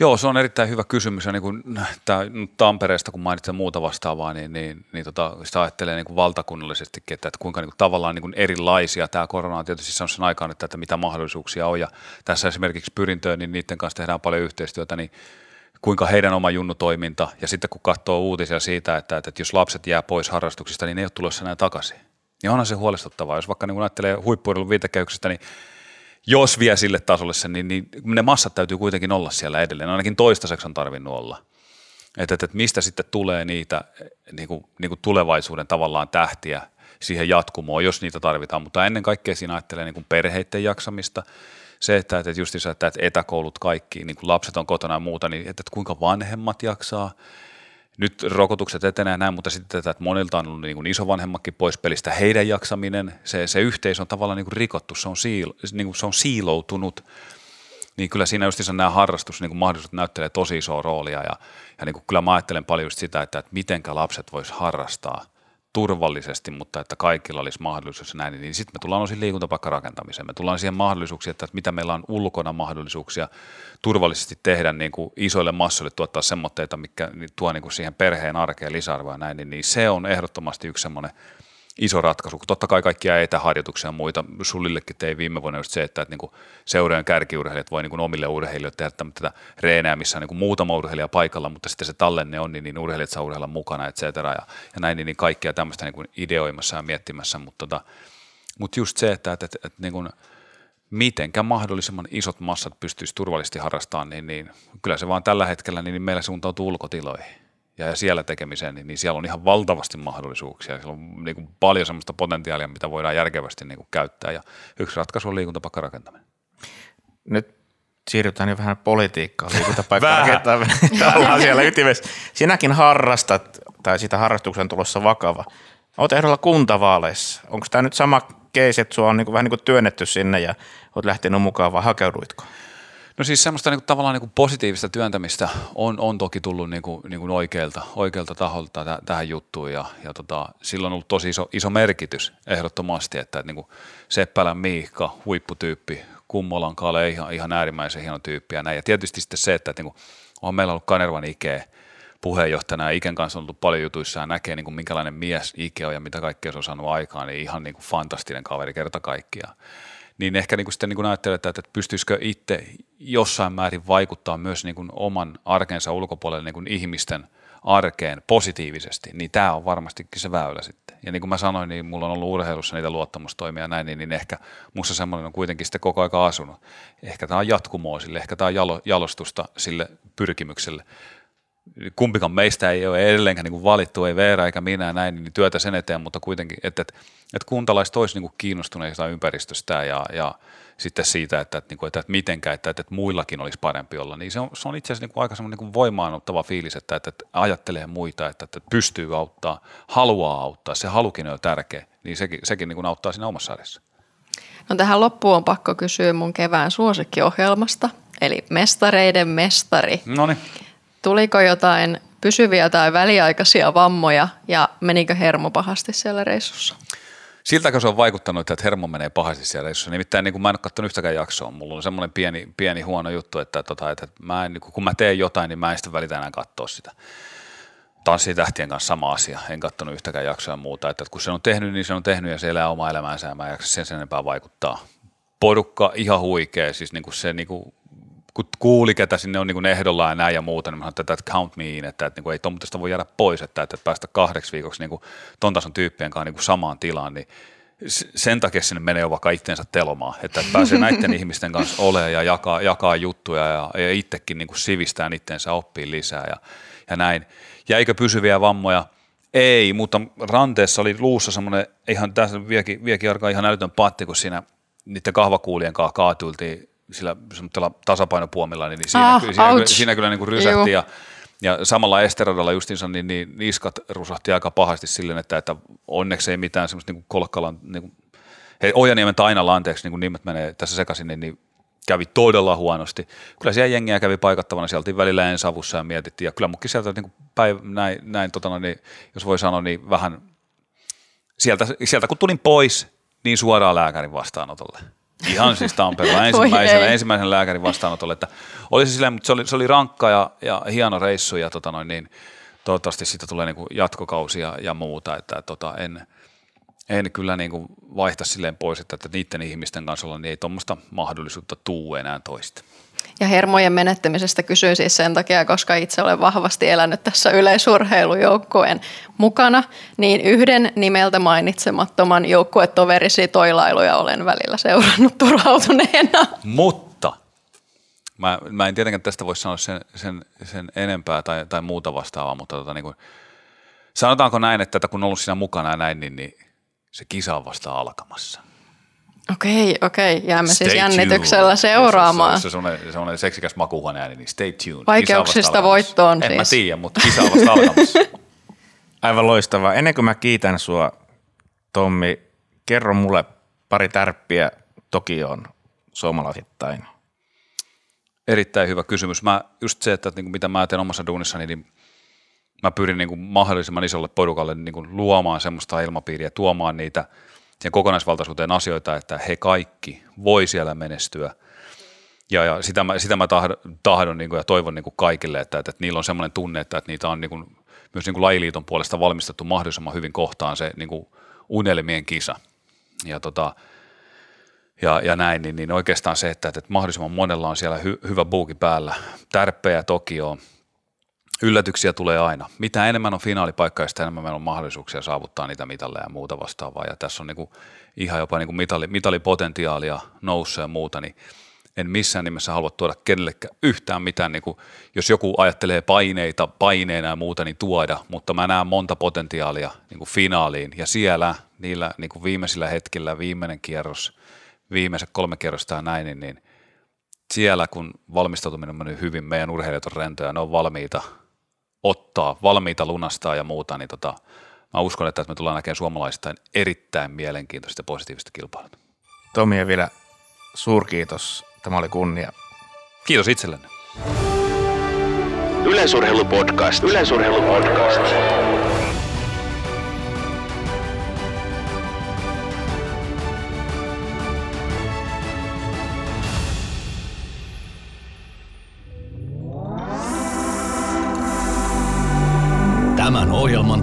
Joo, se on erittäin hyvä kysymys. Ja niin kuin tämä, Tampereesta, kun mainitsen muuta vastaavaa, niin, niin, niin tota, sitä ajattelee niin kuin valtakunnallisestikin, että, että kuinka niin kuin, tavallaan niin kuin erilaisia tämä korona on tietysti saanut sen aikaan, että, että mitä mahdollisuuksia on. Ja tässä esimerkiksi Pyrintöön, niin niiden kanssa tehdään paljon yhteistyötä, niin kuinka heidän oma junnutoiminta, ja sitten kun katsoo uutisia siitä, että, että, että jos lapset jää pois harrastuksista, niin ne ei ole tulossa enää takaisin. Niin onhan se huolestuttavaa. Jos vaikka niin ajattelee huippu-urheilun viitekehyksestä, niin jos vie sille tasolle sen, niin, niin ne massat täytyy kuitenkin olla siellä edelleen. Ainakin toistaiseksi on tarvinnut olla. Että et, et mistä sitten tulee niitä niin kuin, niin kuin tulevaisuuden tavallaan tähtiä siihen jatkumoon, jos niitä tarvitaan. Mutta ennen kaikkea siinä ajattelee niin kuin perheiden jaksamista. Se, että, että justiinsa, että etäkoulut kaikki, niin kuin lapset on kotona ja muuta, niin että, että kuinka vanhemmat jaksaa. Nyt rokotukset etenee näin, mutta sitten tätä, että monilta on ollut niin kuin isovanhemmatkin pois pelistä. Heidän jaksaminen, se, se yhteisö on tavallaan niin kuin rikottu, se on, siilo, niin kuin se on siiloutunut. Niin kyllä siinä justiinsa nämä harrastusmahdollisuudet niin näyttelee tosi isoa roolia. Ja, ja niin kuin kyllä mä ajattelen paljon just sitä, että, että mitenkä lapset vois harrastaa turvallisesti, mutta että kaikilla olisi mahdollisuus ja näin. Niin sitten me tullaan osin liikuntapaikkarakentamiseen. Me tullaan siihen mahdollisuuksiin, että, että mitä meillä on ulkona mahdollisuuksia turvallisesti tehdä niin kuin isoille massoille, tuottaa semmoitteita, mitkä tuo niin kuin siihen perheen arkeen lisäarvoa ja näin. Niin se on ehdottomasti yksi semmoinen iso ratkaisu. Totta kai kaikkia etäharjoituksia ja muita. Sullillekin tein viime vuonna just se, että, että niin kuin seurojen kärkiurheilijat voi niin kuin omille urheilijoille tehdä tätä reenää, missä on niin kuin muutama urheilija paikalla, mutta sitten se tallenne on, niin, niin urheilijat saa urheilla mukana, et cetera. Ja, ja näin, niin, niin kaikkea tämmöistä niin kuin ideoimassa ja miettimässä. Mutta, tota, mutta just se, että, että, että, että niin kuin mitenkä mahdollisimman isot massat pystyisi turvallisesti harrastamaan, niin, niin kyllä se vaan tällä hetkellä niin, niin meillä suuntautuu ulkotiloihin. Ja siellä tekemiseen, niin siellä on ihan valtavasti mahdollisuuksia. Siellä on niin kuin paljon sellaista potentiaalia, mitä voidaan järkevästi niin kuin käyttää. Ja yksi ratkaisu on liikuntapaikkarakentaminen. Nyt siirrytään jo vähän politiikkaan. Liikuntapaikkarakentaminen ollaan siellä ytimessä. Sinäkin harrastat, tai sitä harrastuksen tulossa vakava. Olet ehdolla kuntavaaleissa. Onko tämä nyt sama keis, että sinua on niin kuin, vähän niin kuin työnnetty sinne ja olet lähtenyt mukaan, vai hakeuduitko? No siis semmoista niinku, tavallaan niinku, positiivista työntämistä on, on toki tullut niinku, niinku oikealta, oikealta taholta täh, tähän juttuun ja, ja tota, sillä on ollut tosi iso, iso merkitys ehdottomasti, että et, niinku, Seppälä Miikka, huipputyyppi, Kummolan Kaalle, ihan, ihan äärimmäisen hieno tyyppi ja näin. Ja tietysti sitten se, että et, niinku, on meillä ollut Kanervan Ikeä puheenjohtajana ja Iken kanssa on ollut paljon jutuissa ja näkee niinku, minkälainen mies Ike on ja mitä kaikkea se on saanut aikaan, niin ihan niinku, fantastinen kaveri kerta kaikkiaan. Niin ehkä niin sitten niin ajattelee, että, että pystyisikö itse jossain määrin vaikuttaa myös niin oman arkensa ulkopuolelle niin ihmisten arkeen positiivisesti, niin tämä on varmastikin se väylä sitten. Ja niin kuin mä sanoin, niin mulla on ollut urheilussa niitä luottamustoimia ja näin, niin, niin ehkä musta semmoinen on kuitenkin sitten koko ajan asunut. Ehkä tämä on jatkumoa sille, ehkä tämä on jalo, jalostusta sille pyrkimykselle. Kumpikaan meistä ei ole edelleenkään niin kuin valittu, ei Veera eikä minä näin, niin työtä sen eteen, mutta kuitenkin, että, että, että kuntalaiset olisivat niin kiinnostuneita ympäristöstä ja, ja sitten siitä, että, että, että, että mitenkä, että, että muillakin olisi parempi olla, niin se on, se on itse asiassa niin kuin aika semmoinen niin kuin voimaanottava fiilis, että, että, että ajattelee muita, että, että pystyy auttaa, haluaa auttaa, se halukin on tärkeä, niin sekin, sekin niin kuin auttaa siinä omassa arjessa. No tähän loppuun on pakko kysyä mun kevään suosikkiohjelmasta, eli Mestareiden mestari. No niin. Tuliko jotain pysyviä tai väliaikaisia vammoja ja menikö hermo pahasti siellä reissussa? Siltäkö se on vaikuttanut, että hermo menee pahasti siellä? Nimittäin niin kuin mä en ole katsonut yhtäkään jaksoa. Mulla on semmoinen pieni, pieni huono juttu, että, tota, että mä en, kun mä teen jotain, niin mä en sitten välitä enää katsoa sitä. Tanssitähtien kanssa sama asia. En katsonut yhtäkään jaksoa ja muuta. Että kun se on tehnyt, niin se on tehnyt ja se elää omaa elämäänsä ja mä en jaksa sen sen enempää vaikuttaa. Porukka ihan huikea. Siis niin kuin se, niin kuin, kun kuuli, ketä sinne on niin kuin ehdolla ja näin ja muuta, niin mä sanoin, että count me in, että, että, että ei tuommoista voi jäädä pois, että, että päästä kahdeksi viikoksi niin kuin ton tason tyyppien kanssa niin kuin samaan tilaan, niin sen takia sinne menee jo vaikka itteensä telomaan, että, että pääsee näiden ihmisten kanssa olemaan ja jakaa, jakaa juttuja ja, ja itsekin niin kuin sivistään itteensä oppii lisää ja, ja näin. Jäikö pysyviä vammoja? Ei, mutta ranteessa oli luussa semmoinen, ihan tässä vieläkin, vieläkin alkaa ihan älytön patti, kun siinä niiden kahvakuulien kanssa kaatuiltiin sillä tasapainopuomilla, niin siinä, ah, siinä, siinä, siinä kyllä niin kuin rysähti ja, ja samalla esteradalla justiinsa niin, niin niskat rusahti aika pahasti silleen, että, että onneksi ei mitään semmoista niin kuin Kolkkalan, niin kuin, hei Ojaniemen Tainalla, anteeksi, niin nimet menee tässä sekaisin, niin, niin kävi todella huonosti. Kyllä siellä jengiä kävi paikattavana, siellä oltiin välillä ensavussa ja mietittiin ja kyllä munkin sieltä niin kuin päivä, näin, näin totana, niin, jos voi sanoa, niin vähän sieltä, sieltä kun tulin pois, niin suoraan lääkärin vastaanotolle. Ihan siis Tampereella ensimmäisenä, ensimmäisen lääkärin vastaanotolle, että oli se silleen, mutta se oli, se oli rankka ja, ja hieno reissu ja tota noin, niin toivottavasti siitä tulee niin kuin jatkokausi ja, ja muuta, että tota, en, en kyllä niin kuin vaihta silleen pois, että, että niiden ihmisten kanssa olla, niin ei tuommoista mahdollisuutta tuu enää toista. Ja hermojen menettämisestä kysyin siis sen takia, koska itse olen vahvasti elänyt tässä yleisurheilujoukkueen mukana, niin yhden nimeltä mainitsemattoman joukkuetoverisi toilailuja olen välillä seurannut turhautuneena. Mutta mä, mä en tietenkään tästä voi sanoa sen, sen, sen enempää tai, tai muuta vastaavaa, mutta tota, niin kuin, sanotaanko näin, että, että kun on ollut siinä mukana ja näin, niin, niin se kisa on vasta alkamassa. Okei, okei. Jäämme stay siis jännityksellä tuned. Seuraamaan. Se on se, se, se, se, se seksikäs makuuhuone ääni, niin stay tuned. Vaikeuksista voittoon siis. En mä tiedä, mutta kisa on vasta alkamassa. Aivan loistavaa. Ennen kuin mä kiitän sua, Tommi, kerro mulle pari tärppiä Tokioon suomalaisittain. Erittäin hyvä kysymys. Mä, just se, että niin mitä mä teen omassa duunissani, niin mä pyrin niin mahdollisimman isolle porukalle niin luomaan semmoista ilmapiiriä, tuomaan niitä siihen kokonaisvaltaisuuteen asioita, että he kaikki voi siellä menestyä. Ja, ja sitä mä, sitä mä tahdon, tahdon niin kuin, ja toivon niin kuin kaikille, että, että, että niillä on sellainen tunne, että, että niitä on niin kuin, myös niin kuin lajiliiton puolesta valmistettu mahdollisimman hyvin kohtaan se niin kuin unelmien kisa. Ja, tota, ja, ja näin, niin, niin oikeastaan se, että, että mahdollisimman monella on siellä hy, hyvä buuki päällä. Tärppejä Tokioon. Yllätyksiä tulee aina. Mitä enemmän on finaalipaikkaa, sitä enemmän meillä on mahdollisuuksia saavuttaa niitä mitalleja ja muuta vastaavaa. Ja tässä on niinku ihan jopa niinku mitali, mitalipotentiaalia noussut ja muuta, niin en missään nimessä halua tuoda kenellekään yhtään mitään. Niinku, jos joku ajattelee paineita, paineena ja muuta, niin tuoda, mutta mä näen monta potentiaalia niinku finaaliin. Ja siellä niillä niinku viimeisillä hetkillä, viimeinen kierros, viimeiset kolme kierrosta ja näin, niin, niin siellä kun valmistautuminen on mennyt hyvin, meidän urheilijat on rentoja, ne on valmiita ottaa, valmiita lunastaa ja muuta, niin tota, mä uskon, että me tullaan näkemään suomalaisistain erittäin mielenkiintoista ja positiivista kilpailua. Tommi Evilä, suurkiitos. Tämä oli kunnia. Kiitos itsellenne. Yleisurheilupodcast. Yleisurheilupodcast. Tämän ohjelman